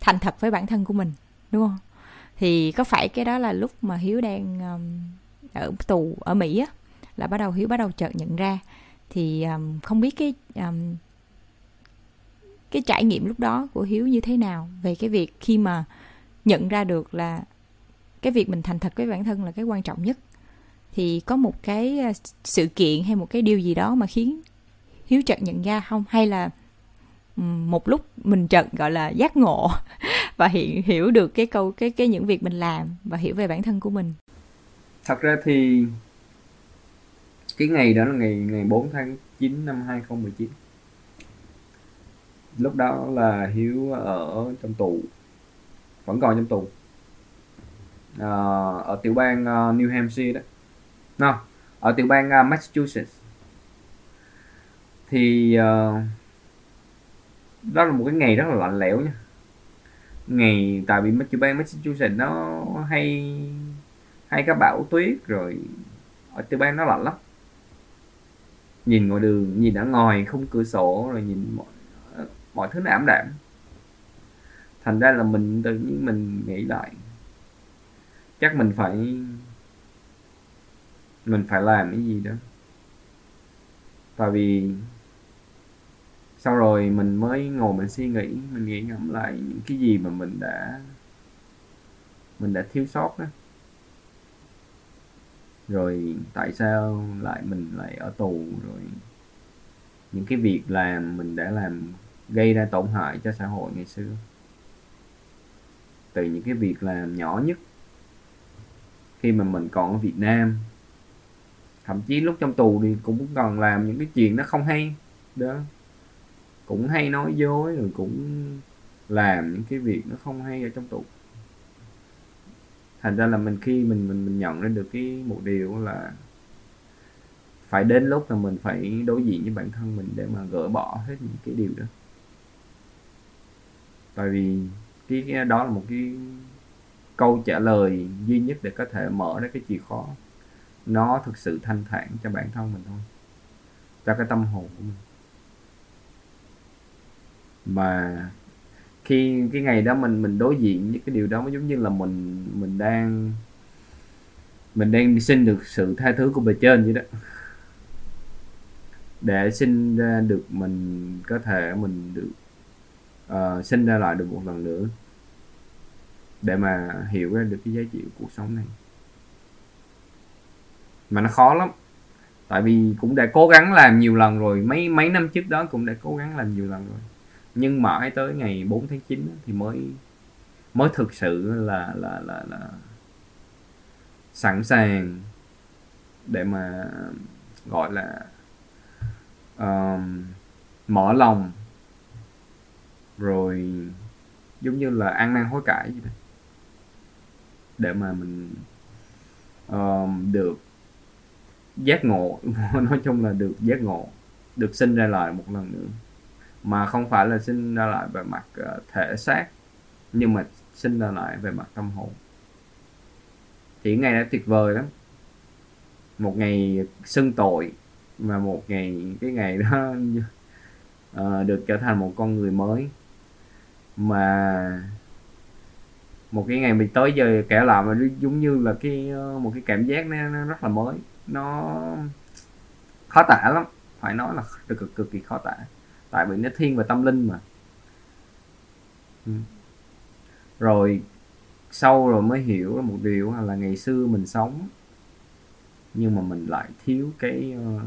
thành thật với bản thân của mình, đúng không? Thì có phải cái đó là lúc mà Hiếu đang um, ở tù ở Mỹ á, là bắt đầu Hiếu bắt đầu chợt nhận ra. Thì um, không biết cái um, cái trải nghiệm lúc đó của Hiếu như thế nào về cái việc khi mà nhận ra được là cái việc mình thành thật với bản thân là cái quan trọng nhất. Thì có một cái sự kiện hay một cái điều gì đó mà khiến Hiếu chợt nhận ra không? Hay là um, một lúc mình chợt gọi là giác ngộ và hiểu, hiểu được cái câu cái cái những việc mình làm và hiểu về bản thân của mình. Thật ra thì cái ngày đó là ngày ngày bốn tháng chín năm hai không một chín. Lúc đó là Hiếu ở trong tù, vẫn còn trong tù, à, ở tiểu bang uh, New Hampshire đó, no, ở tiểu bang uh, Massachusetts. Thì uh, đó là một cái ngày rất là lạnh lẽo nha. Ngày tại vì tiểu bang Massachusetts nó hay hay các bão tuyết, rồi ở tiểu bang nó lạnh lắm. Nhìn ngoài đường, nhìn ở ngoài không cửa sổ, rồi nhìn mọi, mọi thứ nó ảm đạm. Thành ra là mình tự nhiên mình nghĩ lại, chắc mình phải mình phải làm cái gì đó. Tại vì sau rồi mình mới ngồi mình suy nghĩ, mình nghĩ ngẫm lại những cái gì mà mình đã mình đã thiếu sót đó. Rồi tại sao lại mình lại ở tù, rồi những cái việc làm mình đã làm gây ra tổn hại cho xã hội ngày xưa, từ những cái việc làm nhỏ nhất khi mà mình còn ở Việt Nam, thậm chí lúc trong tù thì cũng còn làm những cái chuyện nó không hay đó, cũng hay nói dối, rồi cũng làm những cái việc nó không hay ở trong tù. Thành ra là mình khi mình, mình mình nhận ra được cái một điều là phải đến lúc là mình phải đối diện với bản thân mình để mà gỡ bỏ hết những cái điều đó. Tại vì cái, cái đó là một cái câu trả lời duy nhất để có thể mở ra cái chìa khóa nó thực sự thanh thản cho bản thân mình thôi, cho cái tâm hồn của mình. Mà khi cái ngày đó mình mình đối diện với cái điều đó, giống như là mình mình đang mình đang xin được sự tha thứ của bề trên vậy đó, để xin ra được mình có thể mình được uh, sinh ra lại được một lần nữa, để mà hiểu ra được cái giá trị của cuộc sống này. Mà nó khó lắm, Tại vì cũng đã cố gắng làm nhiều lần rồi, mấy mấy năm trước đó cũng đã cố gắng làm nhiều lần rồi. Nhưng mãi tới ngày bốn tháng chín thì mới mới thực sự là là là là sẵn sàng để mà gọi là uh, mở lòng, rồi giống như là ăn năn hối cải gì đó, để mà mình uh, được giác ngộ. Nói chung là được giác ngộ, được sinh ra lại một lần nữa, mà không phải là sinh ra lại về mặt uh, thể xác, nhưng mà sinh ra lại về mặt tâm hồn. Thì ngày đã tuyệt vời lắm, một ngày xưng tội mà một ngày cái ngày đó uh, được trở thành một con người mới. Mà một cái ngày mình tới giờ kẻ làm mà giống như là cái một cái cảm giác nó, nó rất là mới, nó khó tả lắm, phải nói là cực cực kỳ khó tả, tại vì nó thiên về tâm linh mà. Ừ. Rồi sau rồi mới hiểu một điều là ngày xưa mình sống nhưng mà mình lại thiếu cái uh,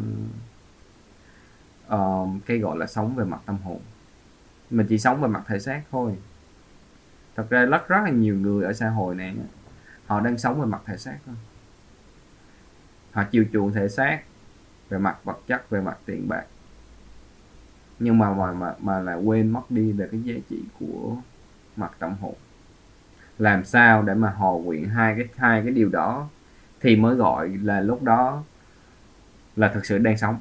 uh, cái gọi là sống về mặt tâm hồn. Mình chỉ sống về mặt thể xác thôi. Thật ra rất rất là nhiều người ở xã hội này, họ đang sống về mặt thể xác thôi. Họ chiều chuộng thể xác, về mặt vật chất, về mặt tiền bạc, nhưng mà mà mà, mà là quên mất đi về cái giá trị của mặt tâm hồn. Làm sao để mà hòa quyện hai cái hai cái điều đó thì mới gọi là lúc đó là thực sự đang sống.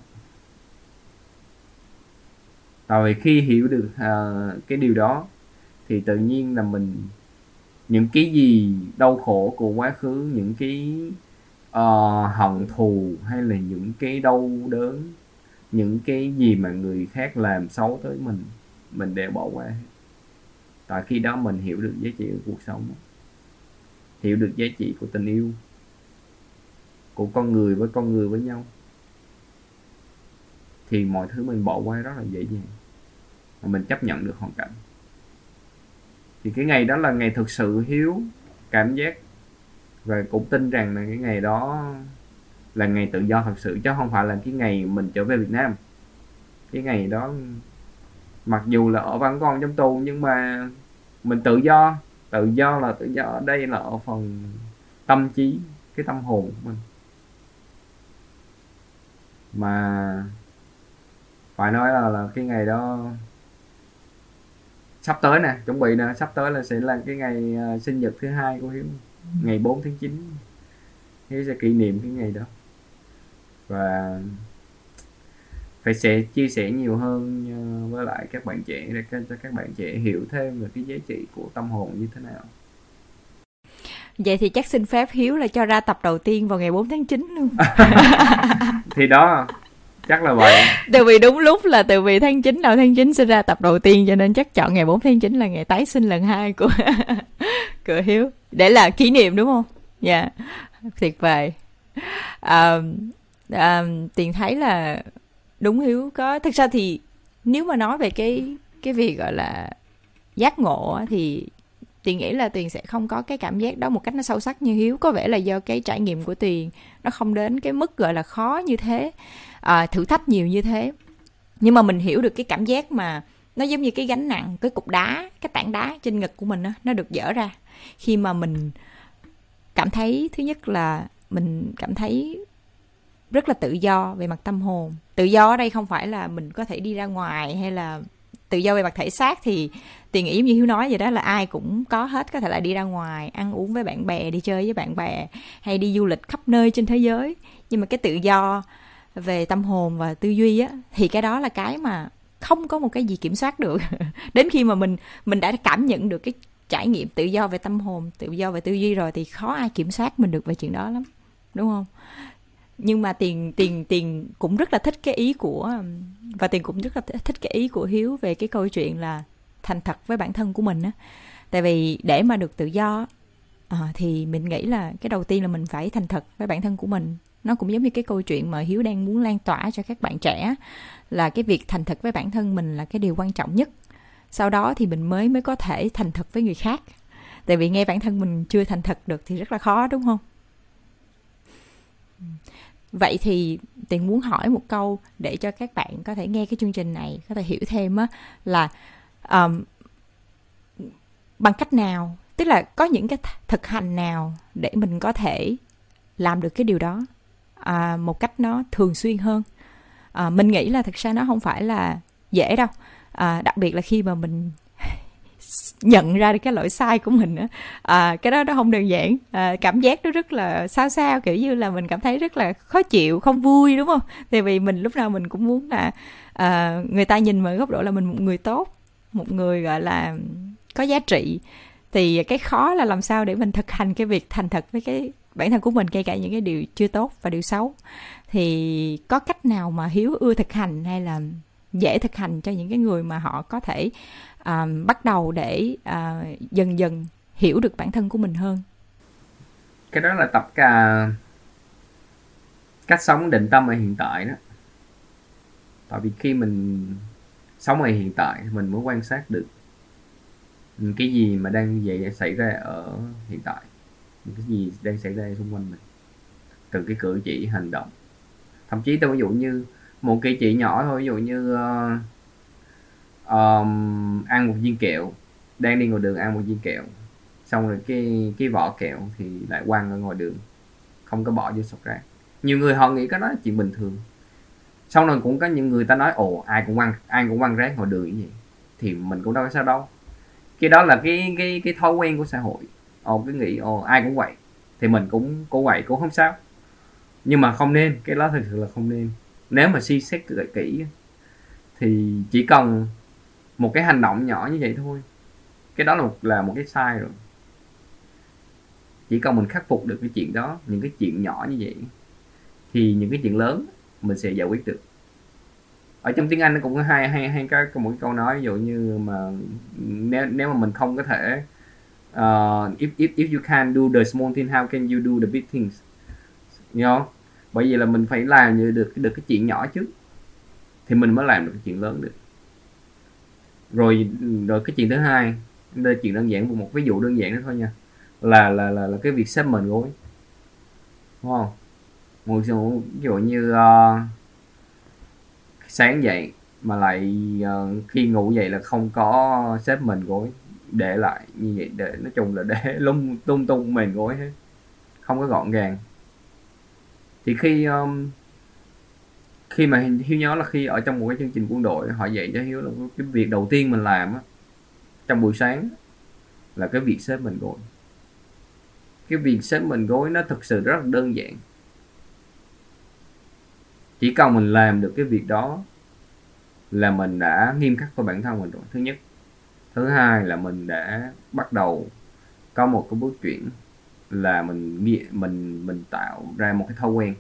Tại vì khi hiểu được uh, cái điều đó thì tự nhiên là mình, những cái gì đau khổ của quá khứ, những cái uh, hận thù, hay là những cái đau đớn, những cái gì mà người khác làm xấu tới mình, mình đều bỏ qua. Tại khi đó mình hiểu được giá trị của cuộc sống, hiểu được giá trị của tình yêu, của con người với con người với nhau, thì mọi thứ mình bỏ qua rất là dễ dàng, mà mình chấp nhận được hoàn cảnh. Thì cái ngày đó là ngày thực sự Hiếu cảm giác, và cũng tin rằng là cái ngày đó là ngày tự do thật sự, chứ không phải là cái ngày mình trở về Việt Nam. Cái ngày đó mặc dù là ở văn con trong tù, nhưng mà mình tự do. Tự do là tự do ở đây là ở phần tâm trí, cái tâm hồn của mình. Mà phải nói là, là cái ngày đó sắp tới nè, chuẩn bị nè, sắp tới là sẽ là cái ngày uh, sinh nhật thứ hai của Hiếu. Ngày bốn tháng chín Hiếu sẽ kỷ niệm cái ngày đó, và phải sẽ chia sẻ nhiều hơn uh, với lại các bạn trẻ, để cho các bạn trẻ hiểu thêm về cái giá trị của tâm hồn như thế nào. Vậy thì chắc xin phép Hiếu là cho ra tập đầu tiên vào ngày bốn tháng chín luôn. Thì đó, chắc là vậy. Tại vì đúng lúc là từ vì tháng chín, đầu tháng chín sinh ra tập đầu tiên, cho nên chắc chọn ngày bốn tháng chín là ngày tái sinh lần hai của của Hiếu để là kỷ niệm, đúng không? Dạ, yeah. Tuyệt vời. À, à, Tiền thấy là đúng, Hiếu có, thực ra thì nếu mà nói về cái cái việc gọi là giác ngộ thì Tiền nghĩ là Tiền sẽ không có cái cảm giác đó một cách nó sâu sắc như Hiếu. Có vẻ là do cái trải nghiệm của Tiền nó không đến cái mức gọi là khó như thế, à, thử thách nhiều như thế. Nhưng mà mình hiểu được cái cảm giác mà nó giống như cái gánh nặng, cái cục đá, cái tảng đá trên ngực của mình đó, nó được dỡ ra. Khi mà mình cảm thấy, thứ nhất là mình cảm thấy rất là tự do về mặt tâm hồn. Tự do ở đây không phải là mình có thể đi ra ngoài, hay là tự do về mặt thể xác thì Tiền nghĩ giống như Hiếu nói vậy đó, là ai cũng có hết, có thể là đi ra ngoài, ăn uống với bạn bè, đi chơi với bạn bè, hay đi du lịch khắp nơi trên thế giới. Nhưng mà cái tự do về tâm hồn và tư duy á, thì cái đó là cái mà không có một cái gì kiểm soát được. Đến khi mà mình mình đã cảm nhận được cái trải nghiệm tự do về tâm hồn, tự do về tư duy rồi thì khó ai kiểm soát mình được về chuyện đó lắm, đúng không? Nhưng mà Tiền Tiền Tiền cũng rất là thích cái ý của và Tiền cũng rất là thích cái ý của Hiếu về cái câu chuyện là thành thật với bản thân của mình á. Tại vì để mà được tự do à, thì mình nghĩ là cái đầu tiên là mình phải thành thật với bản thân của mình. Nó cũng giống như cái câu chuyện mà Hiếu đang muốn lan tỏa cho các bạn trẻ, là cái việc thành thật với bản thân mình là cái điều quan trọng nhất. Sau đó thì mình mới mới có thể thành thật với người khác. Tại vì nghe bản thân mình chưa thành thật được thì rất là khó, đúng không? Vậy thì Tuyền muốn hỏi một câu để cho các bạn có thể nghe cái chương trình này có thể hiểu thêm á, là um, bằng cách nào, tức là có những cái thực hành nào để mình có thể làm được cái điều đó à, một cách nó thường xuyên hơn. À, mình nghĩ là thật ra nó không phải là dễ đâu, à, đặc biệt là khi mà mình nhận ra được cái lỗi sai của mình á, à, cái đó nó không đơn giản, à, cảm giác nó rất là sao sao, kiểu như là mình cảm thấy rất là khó chịu, không vui, đúng không? Tại vì mình lúc nào mình cũng muốn là à, người ta nhìn vào góc độ là mình một người tốt, một người gọi là có giá trị. Thì cái khó là làm sao để mình thực hành cái việc thành thật với cái bản thân của mình, kể cả những cái điều chưa tốt và điều xấu. Thì có cách nào mà Hiếu ưa thực hành hay là dễ thực hành cho những cái người mà họ có thể uh, bắt đầu để uh, dần dần hiểu được bản thân của mình hơn? Cái đó là tập cả... cách sống định tâm ở hiện tại đó. Tại vì khi mình sống ở hiện tại, mình mới quan sát được cái gì mà đang vậy xảy ra ở hiện tại, cái gì đang xảy ra xung quanh mình, từ cái cử chỉ, hành động. Thậm chí tôi ví dụ như một cái chỉ nhỏ thôi, ví dụ như uh, um, ăn một viên kẹo, đang đi ngoài đường ăn một viên kẹo, xong rồi cái cái vỏ kẹo thì lại quăng ở ngoài đường, không có bỏ vô sọt rác. Nhiều người họ nghĩ cái đó là chuyện bình thường. Xong rồi cũng có những người ta nói ồ ai cũng quăng ai cũng quăng rác ngoài đường như vậy, thì mình cũng đâu có sao đâu. Cái đó là cái cái cái thói quen của xã hội. Ồ cứ nghĩ ồ ai cũng vậy thì mình cũng cũng vậy cũng không sao. Nhưng mà không nên, cái đó thực sự là không nên. Nếu mà suy xét lại kỹ thì chỉ cần một cái hành động nhỏ như vậy thôi, cái đó là một, là một cái sai rồi. Chỉ cần mình khắc phục được cái chuyện đó, những cái chuyện nhỏ như vậy, thì những cái chuyện lớn mình sẽ giải quyết được. Ở trong tiếng Anh nó cũng có hai hay hay cái một cái câu nói, ví dụ như mà nếu nếu mà mình không có thể uh, if if if you can't do the small thing how can you do the big things, you know? Bởi vì là mình phải làm như được được cái chuyện nhỏ trước thì mình mới làm được cái chuyện lớn được. Rồi rồi cái chuyện thứ hai, đây chuyện đơn giản, một ví dụ đơn giản đó thôi nha, là là là, là cái việc xếp mình gối, đúng không? Một số ví dụ như uh, sáng dậy mà lại uh, khi ngủ dậy là không có xếp mình gối, để lại như vậy, để nói chung là để lung tung tung mình gối hết, không có gọn gàng. Thì khi um, khi mà Hiếu nhớ là khi ở trong một cái chương trình quân đội, họ dạy cho Hiếu là cái việc đầu tiên mình làm á, trong buổi sáng là cái việc xếp mình gối. Cái việc xếp mình gối nó thực sự rất là đơn giản. Chỉ cần mình làm được cái việc đó là mình đã nghiêm khắc với bản thân mình rồi, thứ nhất. Thứ hai là mình đã bắt đầu có một cái bước chuyển là mình mình mình tạo ra một cái thói quen.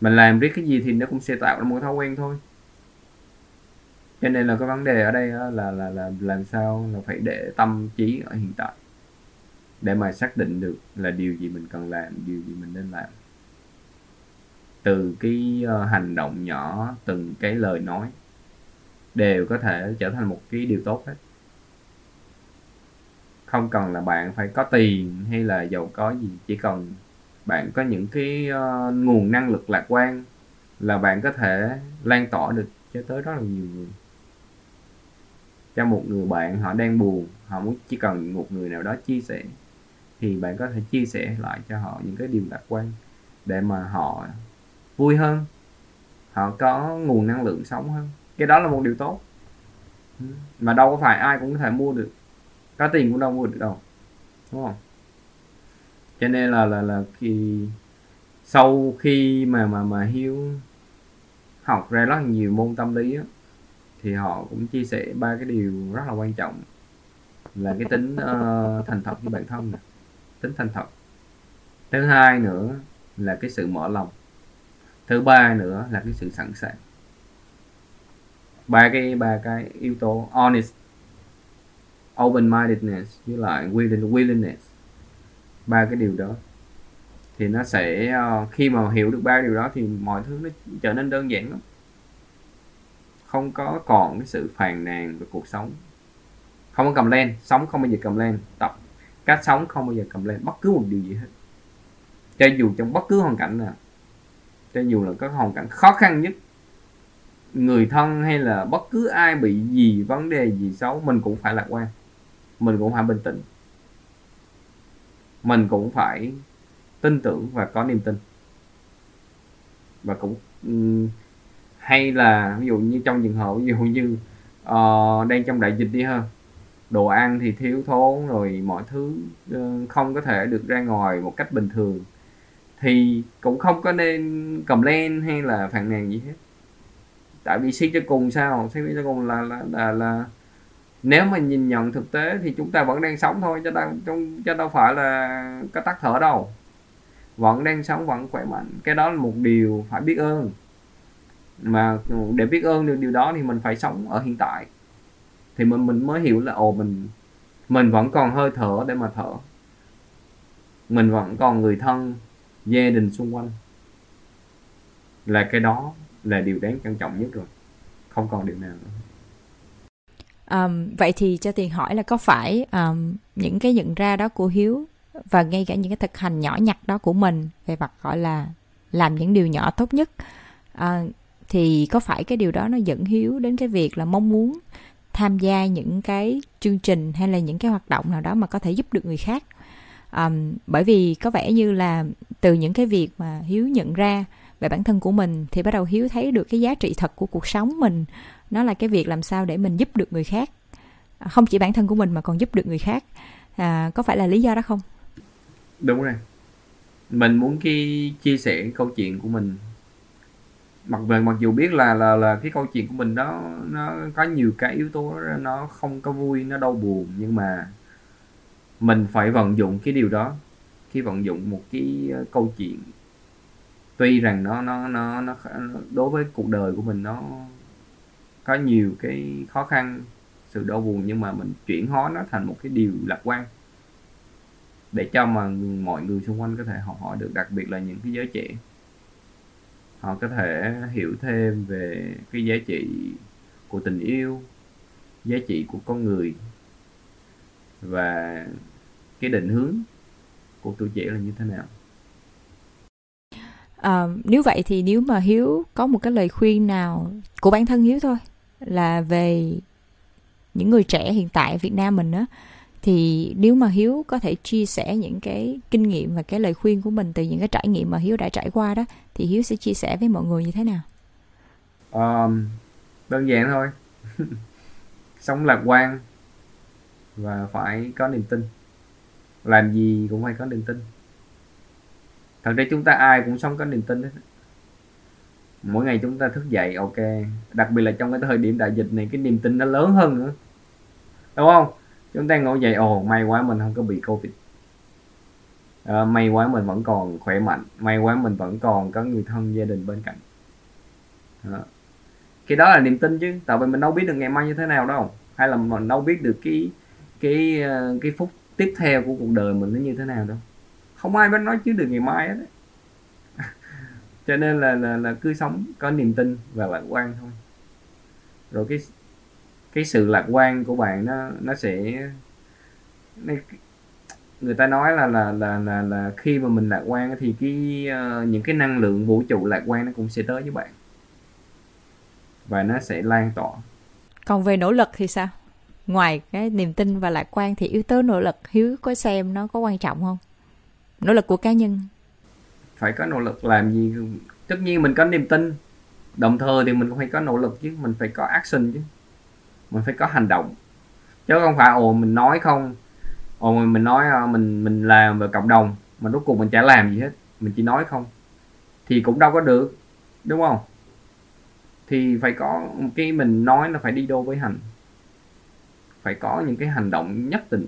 Mình làm riết cái gì thì nó cũng sẽ tạo ra một cái thói quen thôi. Cho nên là cái vấn đề ở đây là là là, là làm sao là phải để tâm trí ở hiện tại để mà xác định được là điều gì mình cần làm, điều gì mình nên làm. Từ cái hành động nhỏ, từng cái lời nói đều có thể trở thành một cái điều tốt hết. Không cần là bạn phải có tiền hay là giàu có gì, chỉ cần bạn có những cái uh, nguồn năng lực lạc quan là bạn có thể lan tỏa được cho tới rất là nhiều người. Cho một người bạn họ đang buồn, họ muốn chỉ cần một người nào đó chia sẻ thì bạn có thể chia sẻ lại cho họ những cái điều lạc quan để mà họ vui hơn, họ có nguồn năng lượng sống hơn. Cái đó là một điều tốt mà đâu có phải ai cũng có thể mua được, có tiền cũng đâu mua được đâu, đúng không? Cho nên là là là khi sau khi mà mà mà Hiếu học ra rất nhiều môn tâm lý á, thì họ cũng chia sẻ ba cái điều rất là quan trọng là cái tính uh, thành thật với bản thân này. Tính thành thật. Thứ hai nữa là cái sự mở lòng. Thứ ba nữa là cái sự sẵn sàng. Ba cái ba cái yếu tố honest, open-mindedness với lại willingness, ba cái điều đó thì nó sẽ, khi mà hiểu được ba điều đó thì mọi thứ nó trở nên đơn giản lắm. Không có còn cái sự phàn nàn về cuộc sống, không có cầm lên, sống không bao giờ cầm lên, tập cách sống không bao giờ cầm lên bất cứ một điều gì hết, cho dù trong bất cứ hoàn cảnh nào. cho dù là các hoàn cảnh khó khăn nhất, người thân hay là bất cứ ai bị gì, vấn đề gì xấu, mình cũng phải lạc quan, mình cũng phải bình tĩnh, mình cũng phải tin tưởng và có niềm tin. Và cũng hay là ví dụ như trong trường hợp ví dụ như uh, đang trong đại dịch đi ha, đồ ăn thì thiếu thốn rồi, mọi thứ uh, không có thể được ra ngoài một cách bình thường, thì cũng không có nên complain hay là phàn nàn gì hết. Tại vì xét cho cùng sao, xét cho cùng là là, là là nếu mà nhìn nhận thực tế thì chúng ta vẫn đang sống thôi, chứ đâu, chứ đâu phải là có tắt thở đâu, vẫn đang sống, vẫn khỏe mạnh. Cái đó là một điều phải biết ơn, mà để biết ơn được điều đó thì mình phải sống ở hiện tại, thì mình mình mới hiểu là ồ mình mình vẫn còn hơi thở để mà thở, mình vẫn còn người thân, gia đình xung quanh, là cái đó là điều đáng trân trọng nhất rồi, không còn điều nào nữa. Um, vậy thì cho Tiền hỏi là có phải um, những cái nhận ra đó của Hiếu và ngay cả những cái thực hành nhỏ nhặt đó của mình về mặt gọi là làm những điều nhỏ tốt nhất, uh, thì có phải cái điều đó nó dẫn Hiếu đến cái việc là mong muốn tham gia những cái chương trình hay là những cái hoạt động nào đó mà có thể giúp được người khác? Um, bởi vì có vẻ như là từ những cái việc mà Hiếu nhận ra về bản thân của mình thì bắt đầu Hiếu thấy được cái giá trị thật của cuộc sống mình, nó là cái việc làm sao để mình giúp được người khác, không chỉ bản thân của mình mà còn giúp được người khác. À, có phải là lý do đó không? Đúng rồi, mình muốn cái, chia sẻ câu chuyện của mình, mặc dù mặc dù biết là là là cái câu chuyện của mình đó nó có nhiều cái yếu tố đó, nó không có vui, nó đau buồn, nhưng mà mình phải vận dụng cái điều đó, khi vận dụng một cái câu chuyện tuy rằng nó nó nó nó đối với cuộc đời của mình nó có nhiều cái khó khăn, sự đau buồn, nhưng mà mình chuyển hóa nó thành một cái điều lạc quan để cho mà mọi người xung quanh có thể học hỏi được, đặc biệt là những cái giới trẻ, họ có thể hiểu thêm về cái giá trị của tình yêu, giá trị của con người và cái định hướng của tuổi trẻ là như thế nào. À, nếu vậy thì nếu mà Hiếu có một cái lời khuyên nào của bản thân Hiếu thôi là về những người trẻ hiện tại ở Việt Nam mình á, thì nếu mà Hiếu có thể chia sẻ những cái kinh nghiệm và cái lời khuyên của mình từ những cái trải nghiệm mà Hiếu đã trải qua đó, thì Hiếu sẽ chia sẻ với mọi người như thế nào? À, đơn giản thôi. Sống lạc quan và phải có niềm tin, làm gì cũng phải có niềm tin. Thật ra chúng ta ai cũng sống có niềm tin hết. Mỗi ngày chúng ta thức dậy, ok, đặc biệt là trong cái thời điểm đại dịch này, cái niềm tin nó lớn hơn nữa, đúng không? Chúng ta ngồi dậy, ồ may quá mình không có bị Covid, à, may quá mình vẫn còn khỏe mạnh, may quá mình vẫn còn có người thân, gia đình bên cạnh. À, cái đó là niềm tin chứ, tại vì mình đâu biết được ngày mai như thế nào đâu, hay là mình đâu biết được cái cái cái phút tiếp theo của cuộc đời mình nó như thế nào đâu, không ai biết nói chứ được ngày mai hết. Cho nên là, là là cứ sống có niềm tin và lạc quan thôi, rồi cái cái sự lạc quan của bạn nó nó sẽ nó, người ta nói là là là là là khi mà mình lạc quan thì cái uh, những cái năng lượng vũ trụ lạc quan nó cũng sẽ tới với bạn và nó sẽ lan tỏa. Còn về nỗ lực thì sao? Ngoài cái niềm tin và lạc quan thì yếu tố nỗ lực Hiếu có xem nó có quan trọng không? Nỗ lực của cá nhân phải có nỗ lực làm gì, tất nhiên mình có niềm tin, đồng thời thì mình cũng phải có nỗ lực chứ, mình phải có action chứ, mình phải có hành động chứ không phải ồ mình nói không, ồ mình nói mình mình làm về cộng đồng mà rốt cuộc mình chả làm gì hết, mình chỉ nói không thì cũng đâu có được, đúng không? Thì phải có cái mình nói là phải đi đôi với hành, phải có những cái hành động nhất định,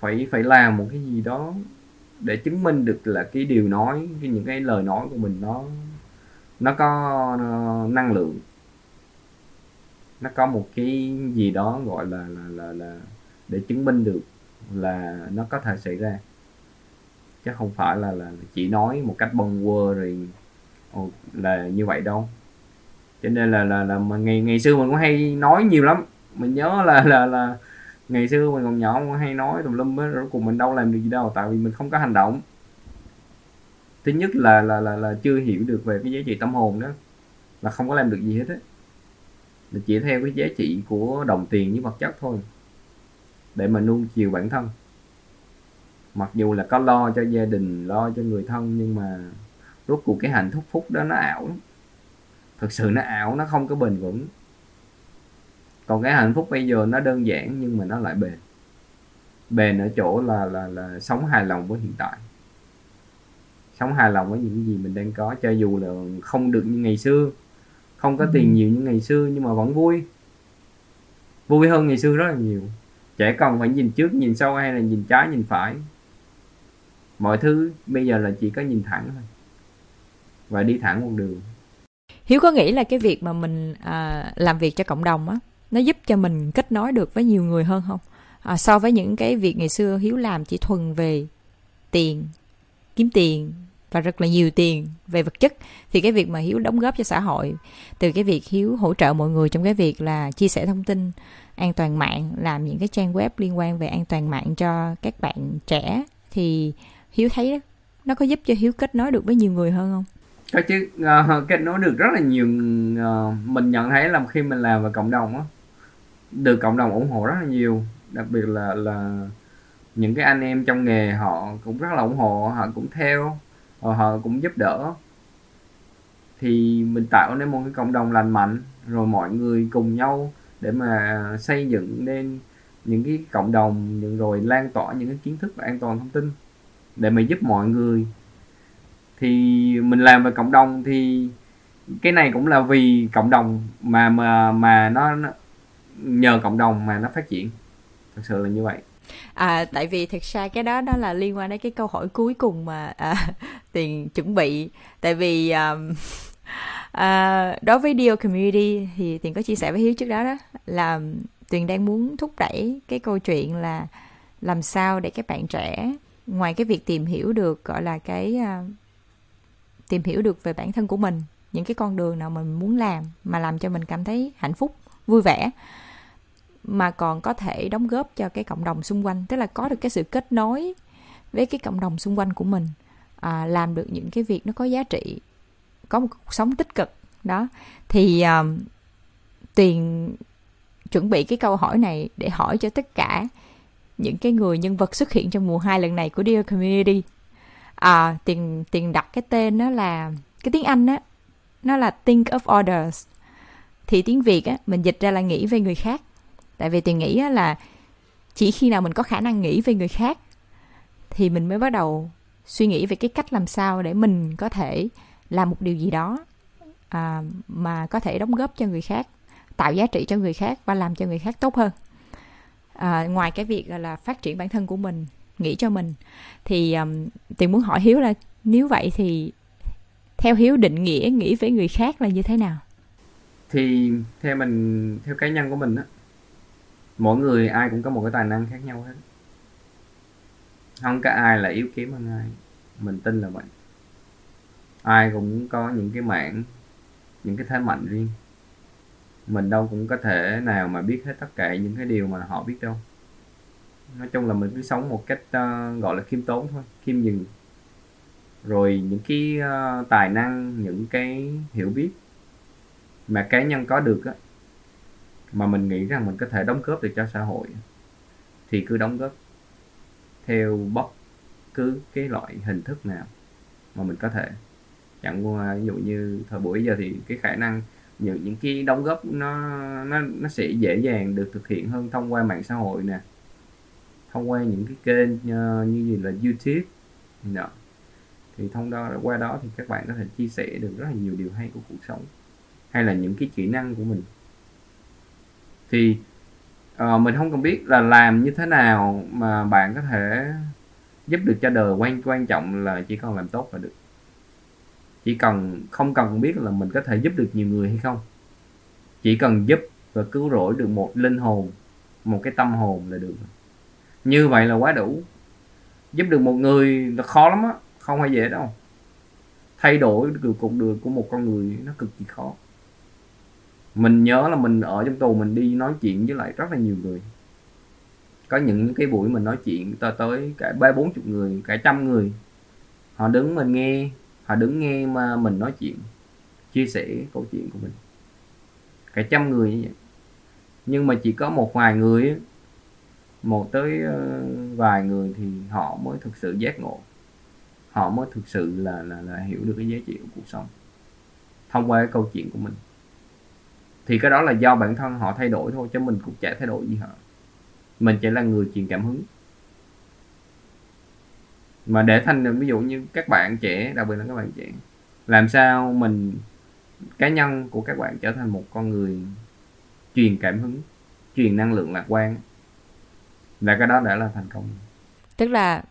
phải phải làm một cái gì đó để chứng minh được là cái điều nói, cái những cái lời nói của mình nó nó có nó, năng lượng, nó có một cái gì đó gọi là là là, là để chứng minh được là nó có thể xảy ra, chứ không phải là là chỉ nói một cách bâng quơ rồi là như vậy đâu. Cho nên là là là mà ngày ngày xưa mình cũng hay nói nhiều lắm, mình nhớ là là là ngày xưa mình còn nhỏ hay nói tùm lum hết, rồi cùng mình đâu làm được gì đâu, tại vì mình không có hành động. Thứ nhất là là là là chưa hiểu được về cái giá trị tâm hồn đó, là không có làm được gì hết á, là chỉ theo cái giá trị của đồng tiền với vật chất thôi để mà nuông chiều bản thân. Mặc dù là có lo cho gia đình, lo cho người thân, nhưng mà rốt cuộc cái hạnh phúc phúc đó nó ảo lắm. Thực sự nó ảo, nó không có bền vững. Còn cái hạnh phúc bây giờ nó đơn giản nhưng mà nó lại bền. Bền ở chỗ là là là sống hài lòng với hiện tại, sống hài lòng với những gì mình đang có, cho dù là không được như ngày xưa, không có tiền nhiều như ngày xưa, nhưng mà vẫn vui, vui hơn ngày xưa rất là nhiều. Trẻ còn phải nhìn trước, nhìn sau hay là nhìn trái, nhìn phải. Mọi thứ bây giờ là chỉ có nhìn thẳng thôi và đi thẳng một đường. Hiếu có nghĩ là cái việc mà mình à, làm việc cho cộng đồng á, nó giúp cho mình kết nối được với nhiều người hơn không? À, so với những cái việc ngày xưa Hiếu làm chỉ thuần về tiền, kiếm tiền và rất là nhiều tiền về vật chất, thì cái việc mà Hiếu đóng góp cho xã hội từ cái việc Hiếu hỗ trợ mọi người trong cái việc là chia sẻ thông tin an toàn mạng, làm những cái trang web liên quan về an toàn mạng cho các bạn trẻ, thì Hiếu thấy nó có giúp cho Hiếu kết nối được với nhiều người hơn không? Có chứ, uh, kết nối được rất là nhiều. Uh, mình nhận thấy là khi mình làm về cộng đồng á, được cộng đồng ủng hộ rất là nhiều, đặc biệt là là những cái anh em trong nghề họ cũng rất là ủng hộ, họ cũng theo, họ cũng giúp đỡ, thì mình tạo nên một cái cộng đồng lành mạnh, rồi mọi người cùng nhau để mà xây dựng nên những cái cộng đồng, rồi lan tỏa những cái kiến thức về an toàn thông tin để mà giúp mọi người. Thì mình làm về cộng đồng thì cái này cũng là vì cộng đồng mà mà mà nó, nó nhờ cộng đồng mà nó phát triển, thực sự là như vậy. À, tại vì thực ra cái đó đó là liên quan đến cái câu hỏi cuối cùng mà à, Tiền chuẩn bị. Tại vì à, à, đối với Dear Community thì Tiền có chia sẻ với Hiếu trước đó, đó là Tiền đang muốn thúc đẩy cái câu chuyện là làm sao để các bạn trẻ, ngoài cái việc tìm hiểu được gọi là cái à, tìm hiểu được về bản thân của mình, những cái con đường nào mình muốn làm mà làm cho mình cảm thấy hạnh phúc, vui vẻ, mà còn có thể đóng góp cho cái cộng đồng xung quanh, tức là có được cái sự kết nối với cái cộng đồng xung quanh của mình, à, làm được những cái việc nó có giá trị, có một cuộc sống tích cực đó. Thì à, Tiền chuẩn bị cái câu hỏi này để hỏi cho tất cả những cái người nhân vật xuất hiện trong mùa hai lần này của Dear Community. à, Tiền Tiền đặt cái tên đó là, cái tiếng Anh đó, nó là Think of Others, thì tiếng Việt á, mình dịch ra là nghĩ về người khác. Tại vì Tiền nghĩ là chỉ khi nào mình có khả năng nghĩ về người khác thì mình mới bắt đầu suy nghĩ về cái cách làm sao để mình có thể làm một điều gì đó à, mà có thể đóng góp cho người khác, tạo giá trị cho người khác và làm cho người khác tốt hơn. À, ngoài cái việc là phát triển bản thân của mình, nghĩ cho mình, thì um, Tiền muốn hỏi Hiếu là nếu vậy thì theo Hiếu định nghĩa nghĩ với người khác là như thế nào? Thì theo mình, theo cá nhân của mình á, mỗi người ai cũng có một cái tài năng khác nhau hết, không có ai là yếu kém hơn ai. Mình tin là vậy. Ai cũng có những cái mảng, những cái thế mạnh riêng. Mình đâu cũng có thể nào mà biết hết tất cả những cái điều mà họ biết đâu. Nói chung là mình cứ sống một cách uh, gọi là khiêm tốn thôi, khiêm nhường. Rồi những cái uh, tài năng, những cái hiểu biết mà cá nhân có được á, mà mình nghĩ rằng mình có thể đóng góp được cho xã hội, thì cứ đóng góp theo bất cứ cái loại hình thức nào mà mình có thể. Chẳng qua ví dụ như thời buổi giờ thì cái khả năng những, những cái đóng góp nó, nó nó sẽ dễ dàng được thực hiện hơn thông qua mạng xã hội nè, thông qua những cái kênh như, như gì là YouTube đó. Thì thông đó, qua đó thì các bạn có thể chia sẻ được rất là nhiều điều hay của cuộc sống, hay là những cái kỹ năng của mình. Thì uh, mình không cần biết là làm như thế nào mà bạn có thể giúp được cho đời. Quan quan trọng là chỉ cần làm tốt là được. Chỉ cần, không cần biết là mình có thể giúp được nhiều người hay không. Chỉ cần giúp và cứu rỗi được một linh hồn, một cái tâm hồn là được. Như vậy là quá đủ. Giúp được một người là khó lắm á, không hay dễ đâu. Thay đổi được cuộc đời của một con người nó cực kỳ khó. Mình nhớ là mình ở trong tù, mình đi nói chuyện với lại rất là nhiều người. Có những cái buổi mình nói chuyện tới tới cả ba bốn chục người, cả trăm người. họ đứng mình nghe, họ đứng nghe mà mình nói chuyện, chia sẻ câu chuyện của mình, cả trăm người như vậy. Nhưng mà chỉ có một vài người, một tới vài người thì họ mới thực sự giác ngộ, họ mới thực sự là là, là hiểu được cái giá trị của cuộc sống thông qua cái câu chuyện của mình. Thì cái đó là do bản thân họ thay đổi thôi, chứ mình cũng chả thay đổi gì hết. Mình chỉ là người truyền cảm hứng. Mà để thành được, ví dụ như các bạn trẻ, đặc biệt là các bạn trẻ, làm sao mình, cá nhân của các bạn trở thành một con người truyền cảm hứng, truyền năng lượng lạc quan, là cái đó đã là thành công. Tức là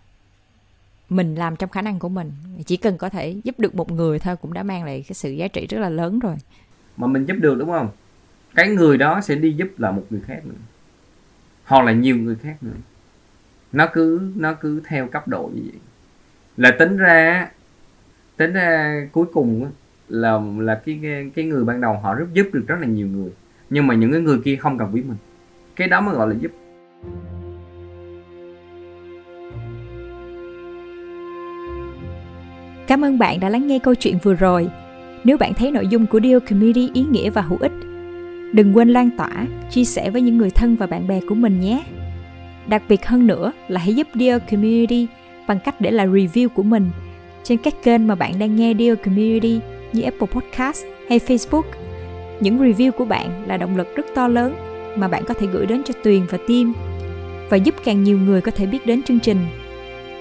mình làm trong khả năng của mình, chỉ cần có thể giúp được một người thôi cũng đã mang lại cái sự giá trị rất là lớn rồi. Mà mình giúp được, đúng không? Cái người đó sẽ đi giúp là một người khác nữa, hoặc là nhiều người khác nữa. Nó cứ nó cứ theo cấp độ như vậy. Là tính ra tính ra cuối cùng là là cái cái người ban đầu họ giúp được rất là nhiều người, nhưng mà những cái người kia không cần biết mình. Cái đó mới gọi là giúp. Cảm ơn bạn đã lắng nghe câu chuyện vừa rồi. Nếu bạn thấy nội dung của Dear Community ý nghĩa và hữu ích, đừng quên lan tỏa, chia sẻ với những người thân và bạn bè của mình nhé. Đặc biệt hơn nữa là hãy giúp Dear Community bằng cách để lại review của mình trên các kênh mà bạn đang nghe Dear Community như Apple Podcast hay Facebook. Những review của bạn là động lực rất to lớn mà bạn có thể gửi đến cho Tuyền và team, và giúp càng nhiều người có thể biết đến chương trình.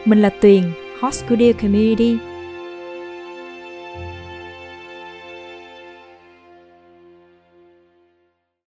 Mình là Tuyền, host của Dear Community.